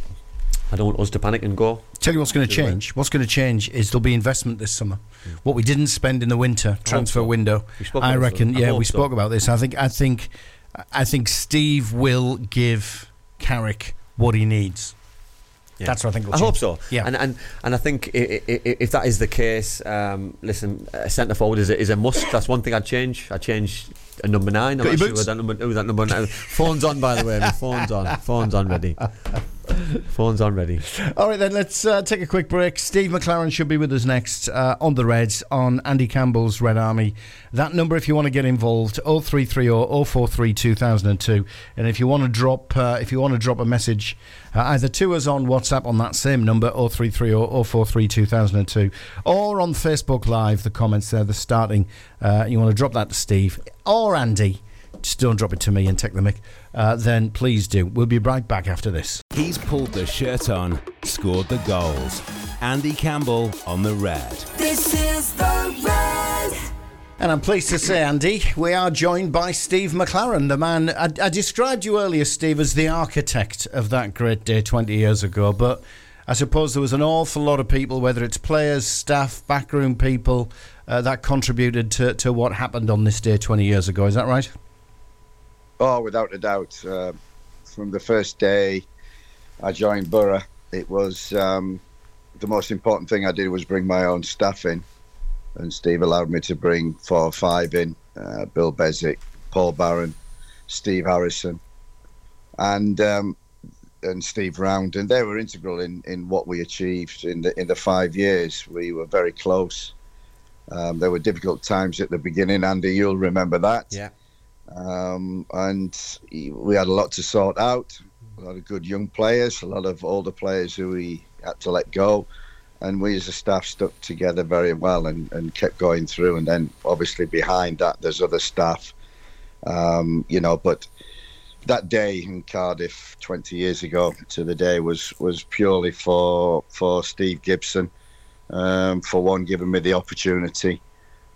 I don't want us to panic and go. Tell you what's going to change. What's going to change is there'll be investment this summer. Mm. What we didn't spend in the winter transfer window, I reckon. Yeah, we spoke about this. I think Steve will give Carrick what he needs. Yeah. That's what I think. I hope so. Yeah, and I think if that is the case, listen, a centre forward is a must. That's one thing I'd change. I change a number 9. I'm not sure who that number 9. Phone's on, by the way. Phone's on. Phone's on ready. Phone's on ready. All right, then let's take a quick break. Steve McClaren should be with us next on the Reds, on Andy Campbell's Red Army. That number, if you want to get involved, 0330 043 2002. And if you want to drop a message, either to us on WhatsApp on that same number, 0330 043 2002, or on Facebook Live, the comments there, the starting. You want to drop that to Steve or Andy. Just don't drop it to me and take the mic. Then please do. We'll be right back after this. He's pulled the shirt on, scored the goals. Andy Campbell on the Red. This is the Red. And I'm pleased to say, Andy, we are joined by Steve McClaren, the man. I described you earlier, Steve, as the architect of that great day 20 years ago, but I suppose there was an awful lot of people, whether it's players, staff, backroom people, that contributed to what happened on this day 20 years ago. Is that right? Oh, without a doubt. From the first day I joined Borough, it was the most important thing I did was bring my own staff in, and Steve allowed me to bring 4 or 5 in, Bill Bezic, Paul Barron, Steve Harrison, and Steve Round, and they were integral in what we achieved in the 5 years. We were very close. There were difficult times at the beginning, Andy, you'll remember that. Yeah. And we had a lot to sort out, a lot of good young players, a lot of older players who we had to let go, and we as a staff stuck together very well and kept going through. And then obviously behind that there's other staff, but that day in Cardiff 20 years ago to the day was purely for Steve Gibson, for one, giving me the opportunity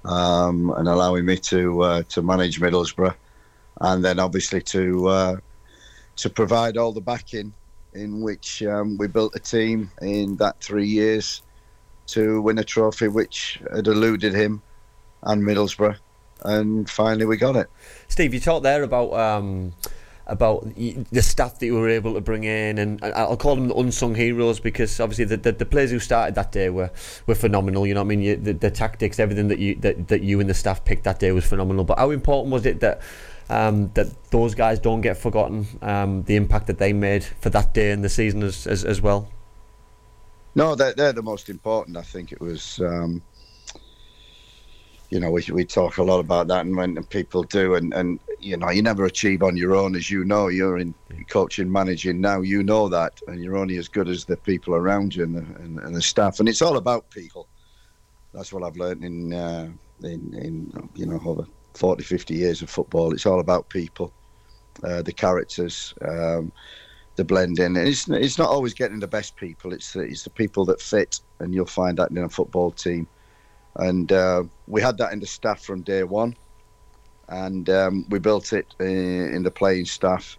and allowing me to manage Middlesbrough, and then obviously to provide all the backing in which we built a team in that 3 years to win a trophy which had eluded him and Middlesbrough, and finally we got it. Steve, you talked there about the staff that you were able to bring in, and I'll call them the unsung heroes, because obviously the players who started that day were phenomenal. You know what I mean? The tactics, everything that you and the staff picked that day was phenomenal. But how important was it that those guys don't get forgotten? The impact that they made for that day and the season as well. No, they're the most important. I think it was, you know, we talk a lot about that, and when people do, and you know, you never achieve on your own, as you know. You're in coaching, managing now, you know that, and you're only as good as the people around you and the staff. And it's all about people. That's what I've learned in you know, over 40, 50 years of football. It's all about people, the characters, the blending. And it's not always getting the best people. It's the people that fit, and you'll find that in a football team. And we had that in the staff from day one. And we built it in the playing staff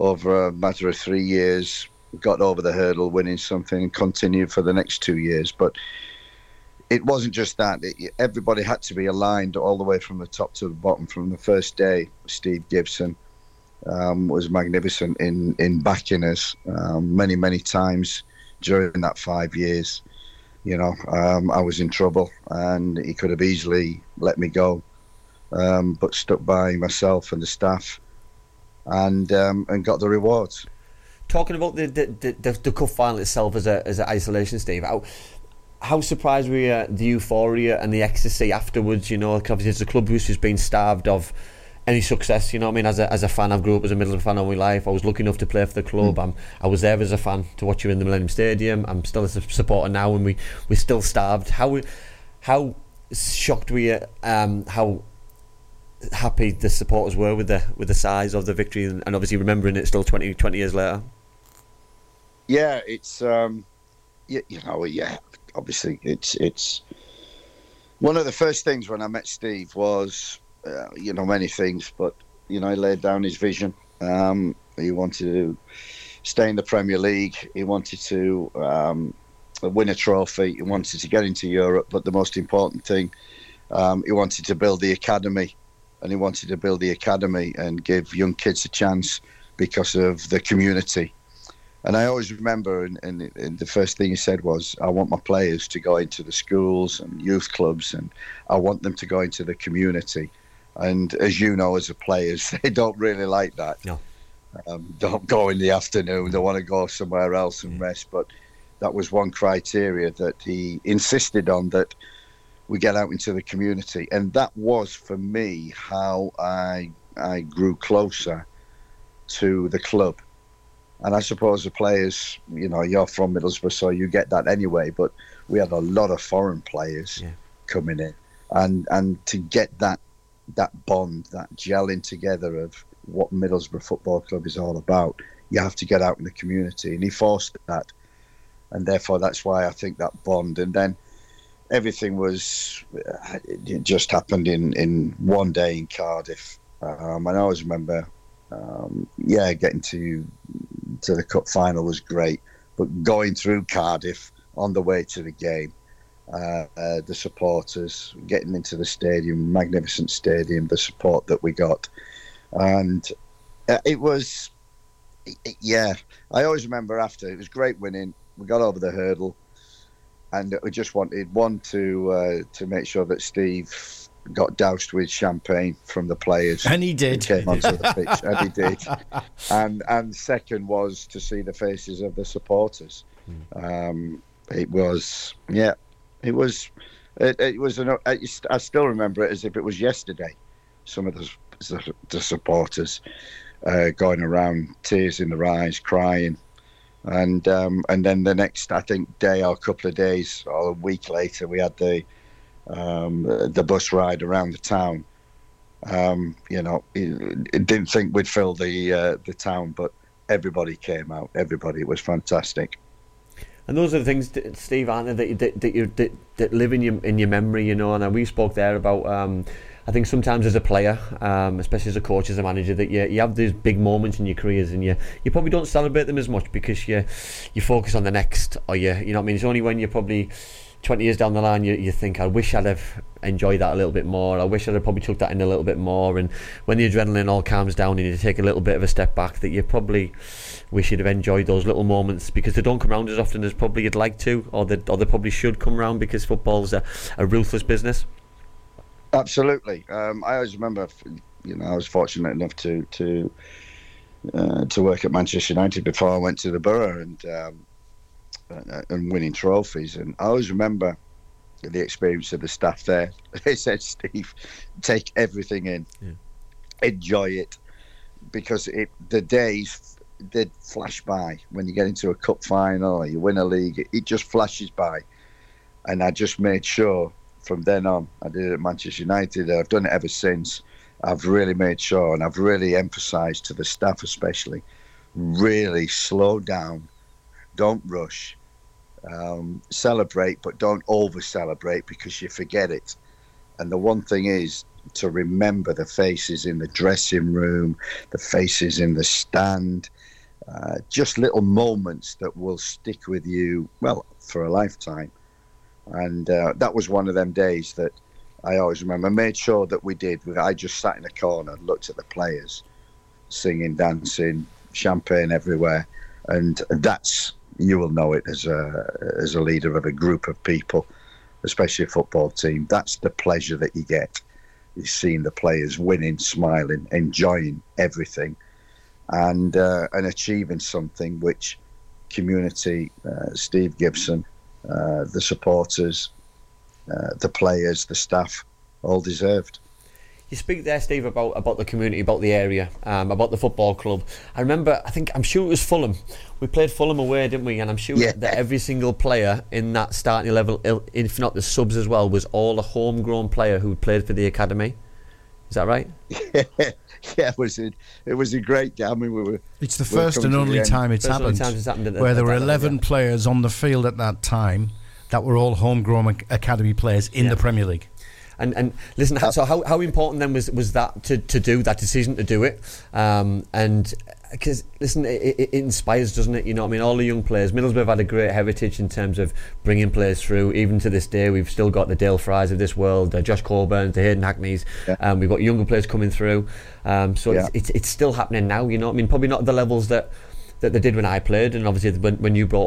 over a matter of 3 years. We got over the hurdle, winning something, and continued for the next 2 years. But it wasn't just that. Everybody had to be aligned all the way from the top to the bottom. From the first day, Steve Gibson was magnificent in backing us many, many times during that 5 years. You know, I was in trouble, and he could have easily let me go. But stuck by myself and the staff, and got the rewards. Talking about the cup final itself as an isolation, Steve, how surprised were you at the euphoria and the ecstasy afterwards? You know, obviously it's a club who's been starved of any success. You know what I mean? As a fan, I grew up as a Middlesbrough fan all my life. I was lucky enough to play for the club. I was there as a fan to watch you in the Millennium Stadium. I'm still a supporter now, and we're still starved. How shocked were you? How happy the supporters were with the size of the victory, and obviously remembering it still 20 years later? Yeah, it's obviously it's one of the first things when I met Steve was you know, many things, but you know, he laid down his vision. He wanted to stay in the Premier League, he wanted to win a trophy, he wanted to get into Europe, but the most important thing, he wanted to build the academy. And he wanted to build the academy and give young kids a chance because of the community. And I always remember, and the first thing he said was, I want my players to go into the schools and youth clubs, and I want them to go into the community. And as you know, as the players, they don't really like that. No. Don't go in the afternoon. They want to go somewhere else and rest. But that was one criteria that he insisted on, that we get out into the community. And that was, for me, how I grew closer to the club. And I suppose the players, you know, you're from Middlesbrough, so you get that anyway, but we had a lot of foreign players coming in. And to get that bond, that gelling together of what Middlesbrough Football Club is all about, you have to get out in the community. And he forced that. And therefore, that's why I think that bond. And then everything was, it just happened in one day in Cardiff. And I always remember, getting to the cup final was great. But going through Cardiff on the way to the game, the supporters, getting into the stadium, magnificent stadium, the support that we got. And it was, I always remember after, it was great winning. We got over the hurdle. And we just wanted to make sure that Steve got doused with champagne from the players. And he did. Came onto the pitch, and he did. And second was to see the faces of the supporters. I still remember it as if it was yesterday. Some of the supporters going around, tears in their eyes, crying. And then the next, I think, day or a couple of days or a week later, we had the bus ride around the town. You know, it didn't think we'd fill the town, but everybody came out. Everybody, it was fantastic. And those are the things, Steve, aren't they, that live in your memory, you know. And we spoke there about, I think sometimes as a player, especially as a coach, as a manager, that you have these big moments in your careers, and you probably don't celebrate them as much because you focus on the next, or you know what I mean. It's only when you're probably 20 years down the line you think, I wish I'd have enjoyed that a little bit more. I wish I'd have probably took that in a little bit more. And when the adrenaline all calms down and you take a little bit of a step back, that you probably wish you'd have enjoyed those little moments, because they don't come round as often as probably you'd like to, or they probably should come round, because football's a ruthless business. Absolutely. I always remember, you know, I was fortunate enough to work at Manchester United before I went to the Borough, and and winning trophies. And I always remember the experience of the staff there. They said, Steve, take everything in, enjoy it, because the days did flash by. When you get into a cup final or you win a league, it just flashes by. And I just made sure from then on, I did it at Manchester United, I've done it ever since. I've really made sure, and I've really emphasised to the staff especially, really slow down, don't rush, celebrate, but don't over-celebrate because you forget it. And the one thing is to remember the faces in the dressing room, the faces in the stand, just little moments that will stick with you, well, for a lifetime. And that was one of them days that I always remember. I made sure that we did. I just sat in a corner and looked at the players, singing, dancing, champagne everywhere. And that's, you will know it as a leader of a group of people, especially a football team. That's the pleasure that you get, is seeing the players winning, smiling, enjoying everything, and achieving something which community, Steve Gibson, the supporters, the players, the staff, all deserved. You speak there, Steve, about the community, about the area, about the football club. I remember, I'm sure it was Fulham. We played Fulham away, didn't we? And I'm sure that every single player in that starting level, if not the subs as well, was all a homegrown player who played for the academy. Is that right? Yeah, it was a great game. I mean, it's the first and only time it's happened, where there were 11 players on the field at that time that were all homegrown academy players in the Premier League. And listen, so how important then was that to do that decision to do it? And because listen, it inspires, doesn't it? You know what I mean? All the young players. Middlesbrough have had a great heritage in terms of bringing players through. Even to this day, we've still got the Dale Frys of this world, Josh Coburn, the Hayden Hackneys. We've got younger players coming through. It's still happening now. You know what I mean? Probably not at the levels that they did when I played, and obviously when you brought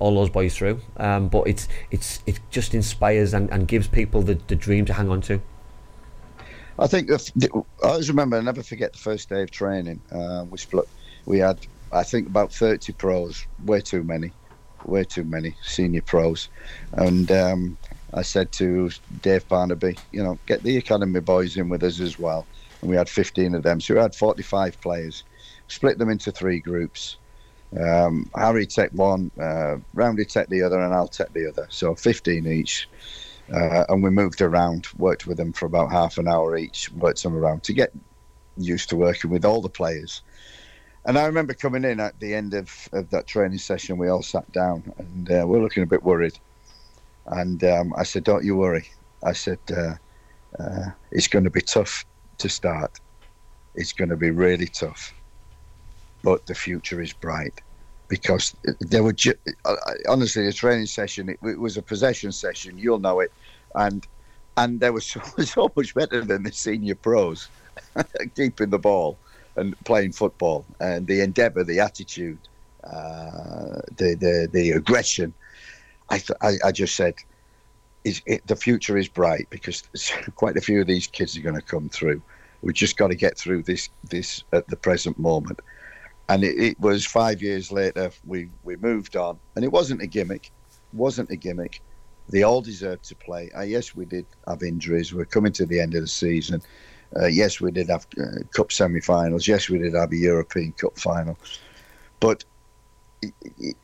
all those boys through, but it just inspires and gives people the dream to hang on to. I think I always remember, I never forget the first day of training. We had, I think, about 30 pros, way too many senior pros, and I said to Dave Barnaby, get the academy boys in with us as well, and we had 15 of them, so we had 45 players. Split them into three groups. Harry take one, Roundy take the other, and I'll take the other. So 15 each. And we moved around, worked with them for about half an hour each, worked them around to get used to working with all the players. And I remember coming in at the end of that training session, we all sat down and we're looking a bit worried. And I said, don't you worry. I said, it's going to be tough to start. It's going to be really tough. But the future is bright, because there were honestly, the training session, it was a possession session. You'll know it, and they were so much better than the senior pros, keeping the ball and playing football, and the endeavour, the attitude, the aggression. I just said, the future is bright, because quite a few of these kids are going to come through. We've just got to get through this at the present moment. And it was 5 years later, we moved on. And it wasn't a gimmick. They all deserved to play. Yes, we did have injuries. We're coming to the end of the season. Yes, we did have cup semi-finals. Yes, we did have a European Cup final. But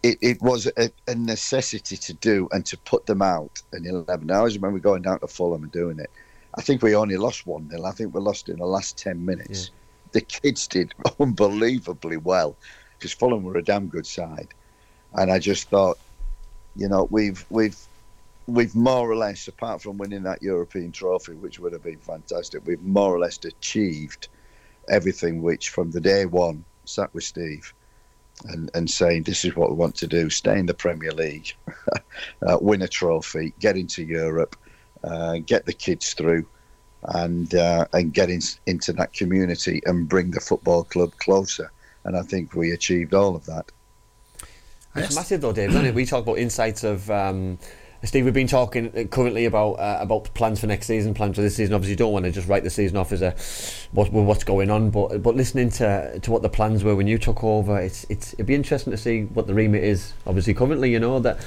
it was a necessity to do and to put them out in 11 hours. I remember going down to Fulham and doing it. I think we only lost 1-0. I think we lost in the last 10 minutes. Yeah. The kids did unbelievably well, because Fulham were a damn good side, and I just thought, we've more or less, apart from winning that European trophy, which would have been fantastic, we've more or less achieved everything. Which from the day one, sat with Steve, and saying, this is what we want to do: stay in the Premier League, win a trophy, get into Europe, get the kids through. And get into that community and bring the football club closer. And I think we achieved all of that. It's massive though, Dave, isn't it? We talk about insights of... Steve, we've been talking currently about plans for next season, plans for this season. Obviously, you don't want to just write the season off as what's going on. But listening to what the plans were when you took over, it'd be interesting to see what the remit is. Obviously, currently, you know that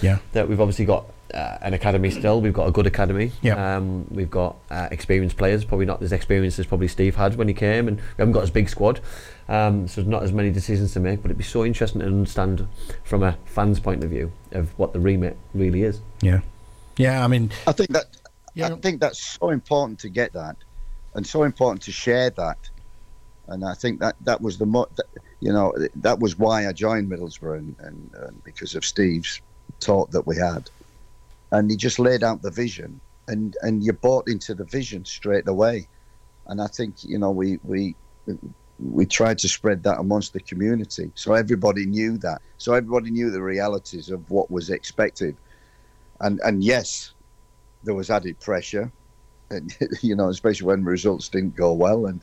we've obviously got an academy still. We've got a good academy. Yep. We've got experienced players. Probably not as experienced as probably Steve had when he came, and we haven't got as big squad. So there's not as many decisions to make. But it'd be so interesting to understand from a fan's point of view of what the remit really is. Yeah. Yeah, I mean, I think that. Yeah. I think that's so important to get that, and so important to share that, and I think that was the that was why I joined Middlesbrough, and because of Steve's talk that we had, and he just laid out the vision, and you bought into the vision straight away, and I think we tried to spread that amongst the community, so everybody knew that, so everybody knew the realities of what was expected, and yes. There was added pressure, and, especially when results didn't go well. And,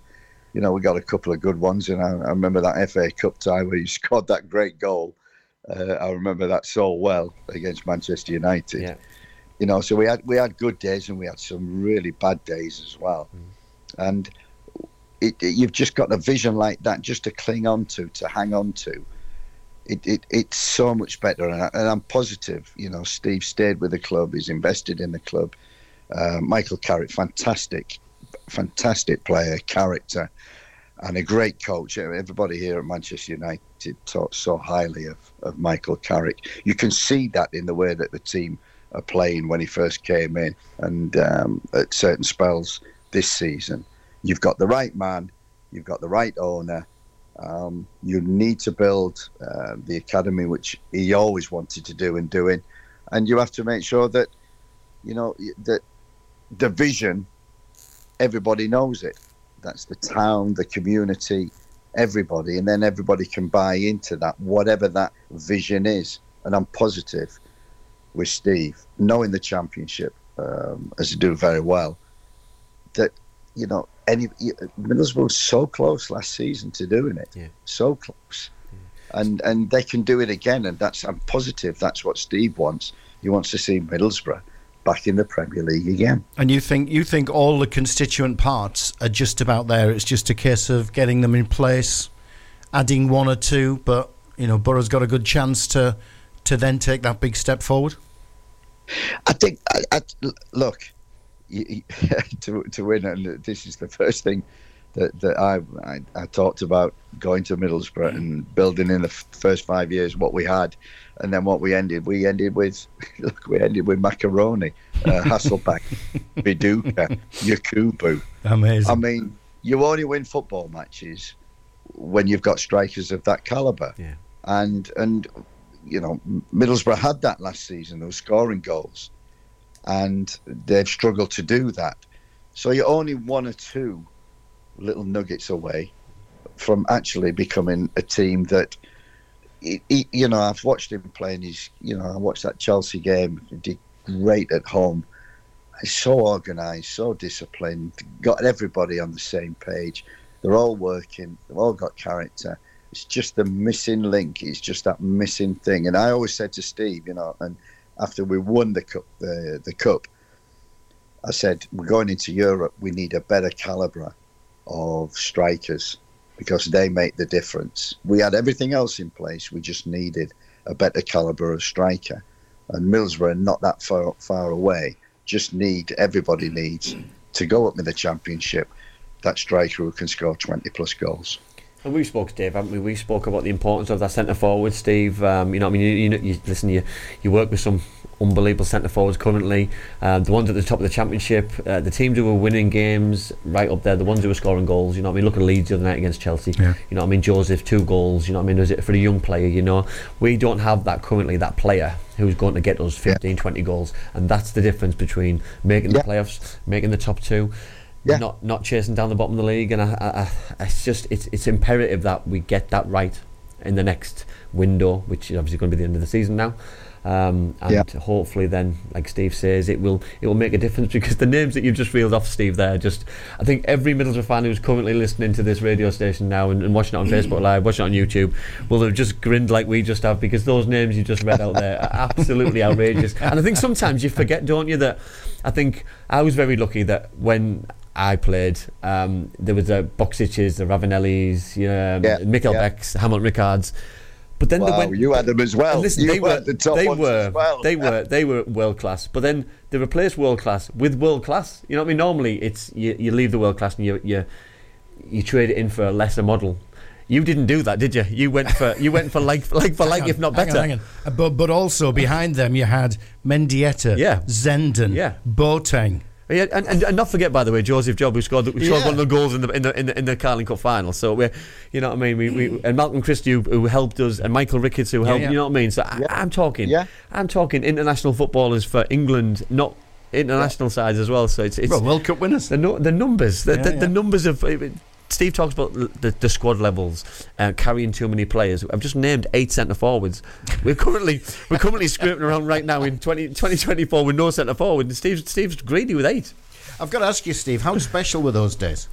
we got a couple of good ones. And I remember that FA Cup tie where you scored that great goal. I remember that so well against Manchester United. Yeah. So we had good days and we had some really bad days as well. Mm. And you've just got a vision like that just to cling on to hang on to. It's so much better, and I'm positive. Steve stayed with the club. He's invested in the club. Michael Carrick, fantastic player, character, and a great coach. Everybody here at Manchester United talks so highly of Michael Carrick. You can see that in the way that the team are playing when he first came in, and at certain spells this season. You've got the right man. You've got the right owner. You need to build the academy, which he always wanted to do and doing, and you have to make sure that that the vision, everybody knows it. That's the town, the community, everybody, and then everybody can buy into that, whatever that vision is. And I'm positive with Steve, knowing the Championship as he do very well, that Middlesbrough was so close last season to doing it, yeah. So close, yeah. and they can do it again, and I'm positive that's what Steve wants. He wants to see Middlesbrough back in the Premier League again. And you think all the constituent parts are just about there. It's just a case of getting them in place, adding one or two, but Borough's got a good chance to then take that big step forward. I think. Look. to win, and this is the first thing that I talked about, going to Middlesbrough and building in the first 5 years what we had, and then what we ended with macaroni, Hasselbaink, Viduka, Yakubu. Amazing. I mean, you only win football matches when you've got strikers of that calibre, yeah. and Middlesbrough had that last season. They were scoring goals. And they've struggled to do that. So you're only one or two little nuggets away from actually becoming a team that, I've watched him play. And I watched that Chelsea game. He did great at home. He's so organised, so disciplined. Got everybody on the same page. They're all working. They've all got character. It's just the missing link. It's just that missing thing. And I always said to Steve, after we won the cup, I said, we're going into Europe, we need a better calibre of strikers because they make the difference. We had everything else in place, we just needed a better calibre of striker. And Middlesbrough, not that far away, everybody needs to go up in the Championship, that striker who can score 20 plus goals. And we spoke to Dave, haven't we? We spoke about the importance of that centre forward, Steve. You work with some unbelievable centre forwards currently. The ones at the top of the Championship, the teams who were winning games right up there, the ones who were scoring goals. Look at Leeds the other night against Chelsea. Yeah. Joseph, 2 goals. Is it for a young player? We don't have that currently. That player who's going to get us 15, 20 goals, and that's the difference between making the playoffs, making the top 2. Yeah. Not chasing down the bottom of the league, and I it's imperative that we get that right in the next window, which is obviously going to be the end of the season now. Hopefully, then, like Steve says, it will make a difference, because the names that you've just reeled off, Steve, there, I think every Middlesbrough fan who's currently listening to this radio station now and watching it on Facebook Live, watching it on YouTube, will have just grinned like we just have, because those names you just read out there are absolutely outrageous. And I think sometimes you forget, don't you? That I think I was very lucky that when I played, there was the Boxiches, the Ravanellis, Mikel Becks, Hamilton Rickards. But then they went. You had them as well. Listen, you were at the top ones as well. They were world class. But then they replaced world class with world class. You know what I mean? Normally, it's you leave the world class and you trade it in for a lesser model. You didn't do that, did you? You went for like if not better. Hang on. But also behind them you had Mendieta, Zenden, Boateng. Yeah, and not forget, by the way, Joseph Job, who scored one of the goals in the Carling Cup final. So we, you know what I mean. We and Malcolm Christie, who helped us, and Michael Ricketts, who helped. You know what I mean. So I'm talking international footballers for England, not international sides as well. So it's World Cup winners. The numbers, the numbers of. Steve talks about the squad levels carrying too many players. I've just named 8 centre forwards. We're currently scraping around right now in 2024 with no centre forward. And Steve's greedy with 8. I've got to ask you, Steve, how special were those days?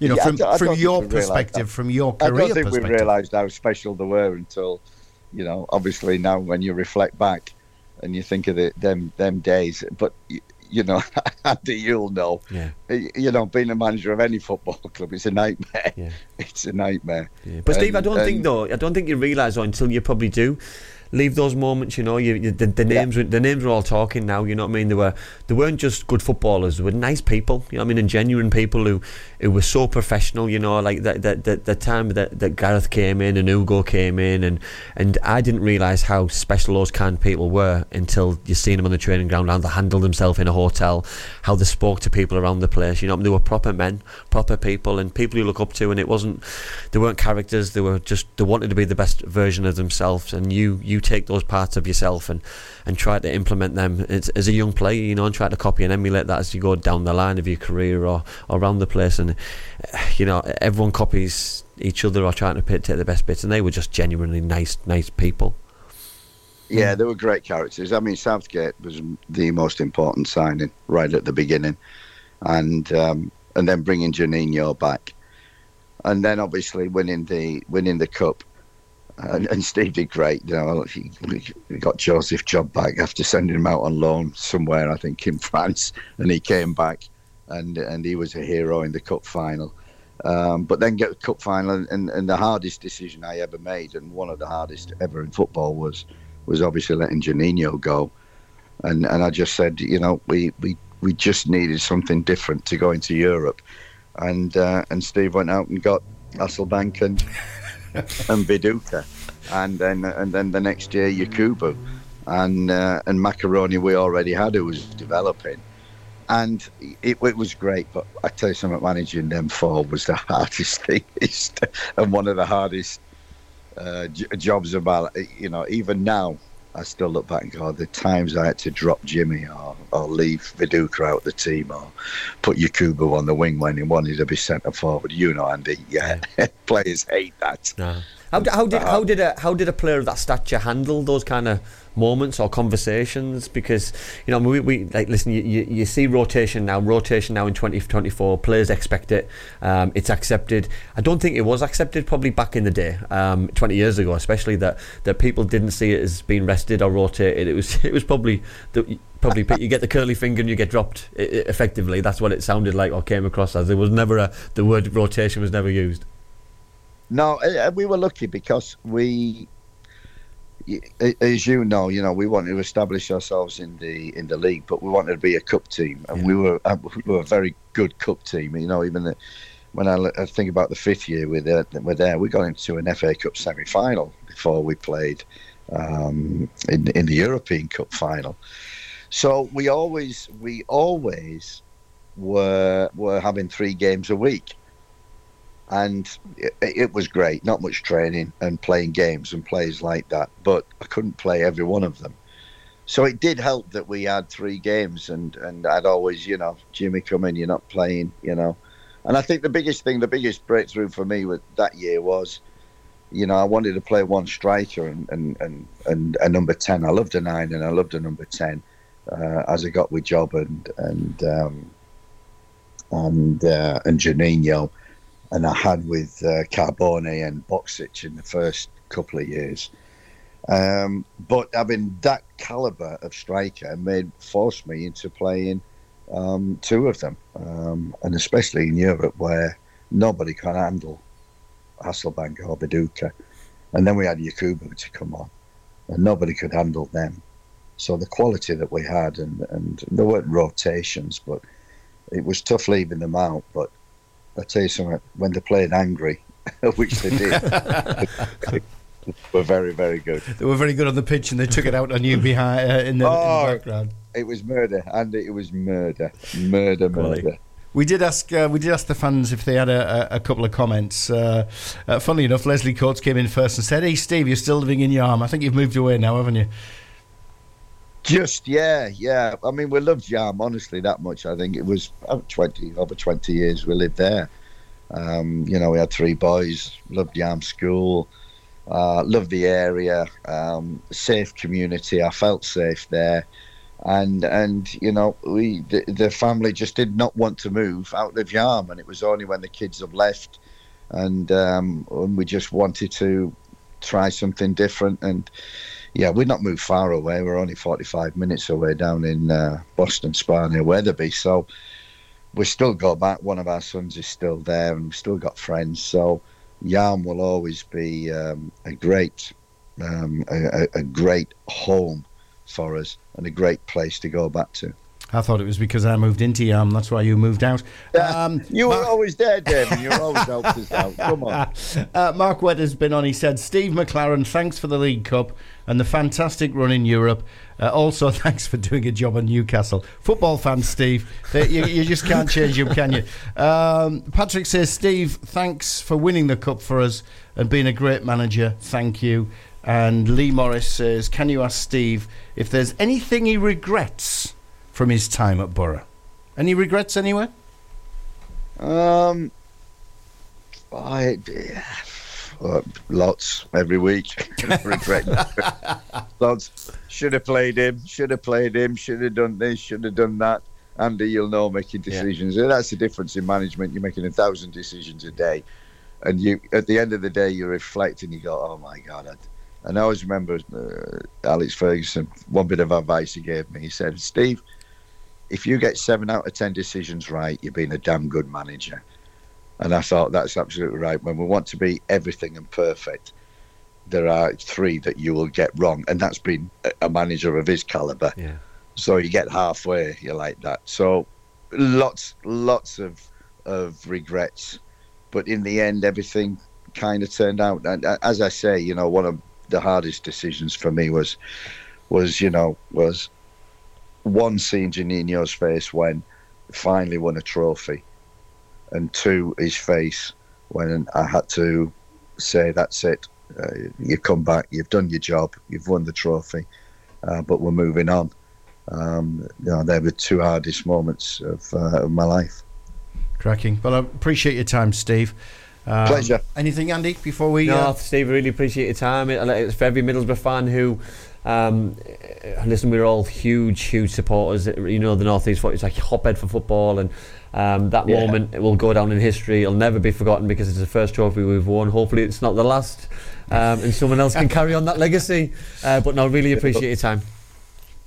You know, from your perspective, from your career perspective. I don't think we realised how special they were until, you know, obviously now when you reflect back and you think of them days, but. You know, Andy, you'll know. Yeah. You know, being a manager of any football club, it's a nightmare. Yeah. It's a nightmare. Yeah. But Steve, I don't think you realise until you probably do. Leave those moments, you know. The names are all talking now. You know what I mean? They weren't just good footballers. They were nice people. You know what I mean? And genuine people who were so professional. You know, like the time that Gareth came in and Hugo came in, and I didn't realise how special those kind of people were until you seen them on the training ground, how they handled themselves in a hotel, how they spoke to people around the place. You know, they were proper men, proper people, and people you look up to. And it wasn't. They weren't characters. They were just. They wanted to be the best version of themselves. And you take those parts of yourself and try to implement them as a young player, you know, and try to copy and emulate that as you go down the line of your career or around the place. And, you know, everyone copies each other or trying to take the best bits, and they were just genuinely nice people. Yeah, they were great characters. I mean, Southgate was the most important signing right at the beginning, and then bringing Juninho back, and then obviously winning the cup. And Steve did great. You know, he got Joseph Job back after sending him out on loan somewhere, I think in France, and he came back, and he was a hero in the cup final. But then get the cup final, and the hardest decision I ever made, and one of the hardest ever in football, was obviously letting Juninho go. And I just said, you know, we just needed something different to go into Europe, and Steve went out and got Hasselbaink and. and Viduka, and then the next year Yakubu, and Macaroni we already had, who was developing, and it was great. But I tell you something, managing them four was the hardest thing, and one of the hardest jobs about. You know, even now I still look back and go, the times I had to drop Jimmy or leave Viduka out the team or put Yakubu on the wing when he wanted to be centre forward. You know, Andy, players hate that. No. How did a player of that stature handle those kind of moments or conversations? Because, you know, we like, listen, you see rotation now in 2024, players expect it, it's accepted. I don't think it was accepted probably back in the day, 20 years ago especially, that people didn't see it as being rested or rotated. It was probably you get the curly finger and you get dropped, effectively. That's what it sounded like or came across as. There was never the word rotation was never used. No, we were lucky because we, as you know, we wanted to establish ourselves in the league, but we wanted to be a cup team, and we were a very good cup team. You know, even when I think about the fifth year we're there, we got into an FA Cup semi-final before we played in the European Cup final. So we always were having 3 games a week. And it was great, not much training and playing games and plays like that, but I couldn't play every one of them. So it did help that we had 3 games, and I'd always, you know, Jimmy, come in, you're not playing, you know. And I think the biggest breakthrough for me with that year was, you know, I wanted to play one striker and a number 10. I loved a 9 and I loved a number 10 as I got with Job and Juninho. And I had with Carbone and Boxic in the first couple of years. But having that calibre of striker forced me into playing two of them, and especially in Europe where nobody can handle Hasselbaink or Viduka. And then we had Yakubu to come on, and nobody could handle them. So the quality that we had, and there weren't rotations, but it was tough leaving them out. But I tell you something, when they played angry, which they did, they were very, very good. They were very good on the pitch, and they took it out on you behind in the background. It was murder, and it was murder. We did ask the fans if they had a couple of comments. Funnily enough, Leslie Coates came in first and said, "Hey Steve, you're still living in Yarm. I think you've moved away now, haven't you?" Yeah. I mean, we loved Yarm, honestly, that much. I think it was over 20 years we lived there. We had three boys, loved Yarm School, loved the area, safe community. I felt safe there. And the family just did not want to move out of Yarm, and it was only when the kids have left, and we just wanted to try something different. And yeah, we'd not moved far away. We're only 45 minutes away down in Boston Spa near Wetherby, so we still go back. One of our sons is still there, and we've still got friends. So Yarm will always be a great home for us, and a great place to go back to. I thought it was because I moved into Yarm, that's why you moved out. You were always there, David. You always helped us out. Come on. Mark Wedder's been on. He said, "Steve McClaren, thanks for the League Cup and the fantastic run in Europe. Also, thanks for doing a job on Newcastle." Football fans, Steve, you just can't change them, can you? Patrick says, "Steve, thanks for winning the Cup for us and being a great manager. Thank you." And Lee Morris says, "Can you ask Steve if there's anything he regrets from his time at Borough? Any regrets anywhere?" Lots every week. Regret. Lots. Should have played him. Should have done this. Should have done that. Andy, you'll know, making decisions. Yeah. That's the difference in management. You're making 1,000 decisions a day, and you, at the end of the day, you reflect and you go, "Oh my God." And I always remember Alex Ferguson, one bit of advice he gave me. He said, "Steve, if you get 7 out of 10 decisions right, you've been a damn good manager." And I thought, that's absolutely right. When we want to be everything and perfect, there are 3 that you will get wrong. And that's been a manager of his calibre. Yeah. So you get halfway, you're like that. So lots of regrets. But in the end, everything kind of turned out. And as I say, one of the hardest decisions for me was seeing Juninho's face when finally won a trophy, and 2, his face when I had to say, that's it, you come back, you've done your job, you've won the trophy, but we're moving on. They were 2 hardest moments of my life. Cracking. Well, I appreciate your time, Steve. Pleasure. Anything, Andy, before we... No, Steve, I really appreciate your time. It's for every Middlesbrough fan who... listen, we're all huge supporters. The North East, it's like hotbed for football, and that moment, it will go down in history. It'll never be forgotten because it's the first trophy we've won. Hopefully it's not the last, and someone else can carry on that legacy. But no, really appreciate your time.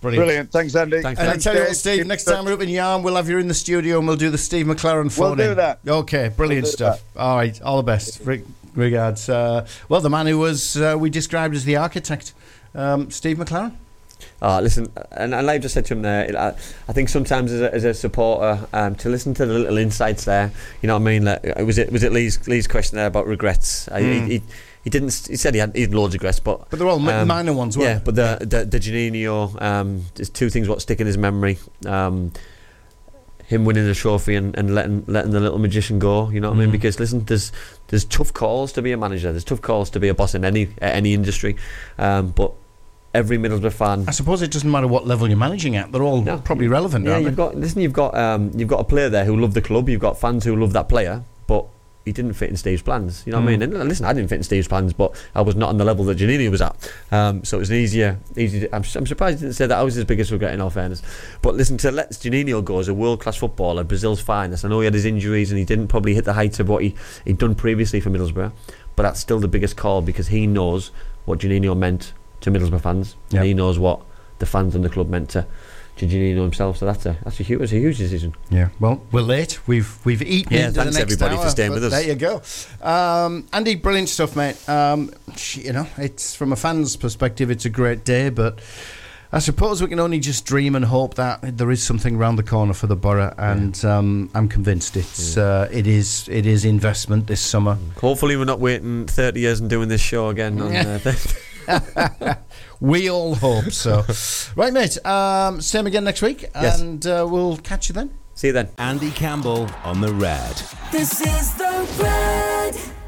Brilliant. Thanks, Andy. Thanks, and I tell you what, Steve, next time we're up in Yarm, we'll have you in the studio and we'll do the Steve McClaren phone. We'll do that. Okay, brilliant stuff. All right, all the best. Regards. Well, the man who was we described as the architect, Steve McClaren. Listen, and like I just said to him there, I think sometimes as a supporter, to listen to the little insights there, you know what I mean? Like, was it Lee's question there about regrets? He didn't. He said he had loads of regrets, but they're all minor ones, weren't they? Yeah, but the Juninho, there's 2 things what stick in his memory: him winning the trophy and letting the little magician go. You know what I mean? Because listen, there's tough calls to be a manager. There's tough calls to be a boss in any industry, but every Middlesbrough fan, I suppose it doesn't matter what level you're managing at. They're all probably relevant. Yeah, you've got a player there who loved the club. You've got fans who love that player, but he didn't fit in Steve's plans, you know what I mean? And listen, I didn't fit in Steve's plans, but I was not on the level that Juninho was at, so it was an easier I'm surprised he didn't say that I was his biggest regret, in all fairness. But listen, to let Juninho go as a world class footballer, Brazil's finest. I know he had his injuries and he didn't probably hit the heights of what he'd done previously for Middlesbrough, but that's still the biggest call because he knows what Juninho meant to Middlesbrough fans, and he knows what the fans and the club meant to to Juninho himself. So that's a huge decision. Yeah. Well, we're late. We've eaten. Yeah. Thanks everybody for staying with us. There you go. Andy, brilliant stuff, mate. You know, it's from a fan's perspective, it's a great day, but I suppose we can only just dream and hope that there is something around the corner for the borough, and I'm convinced it is investment this summer. Hopefully we're not waiting 30 years and doing this show again on We all hope so. Right, mate, same again next week, and we'll catch you then. See you then. Andy Campbell on The Red. This is The Red.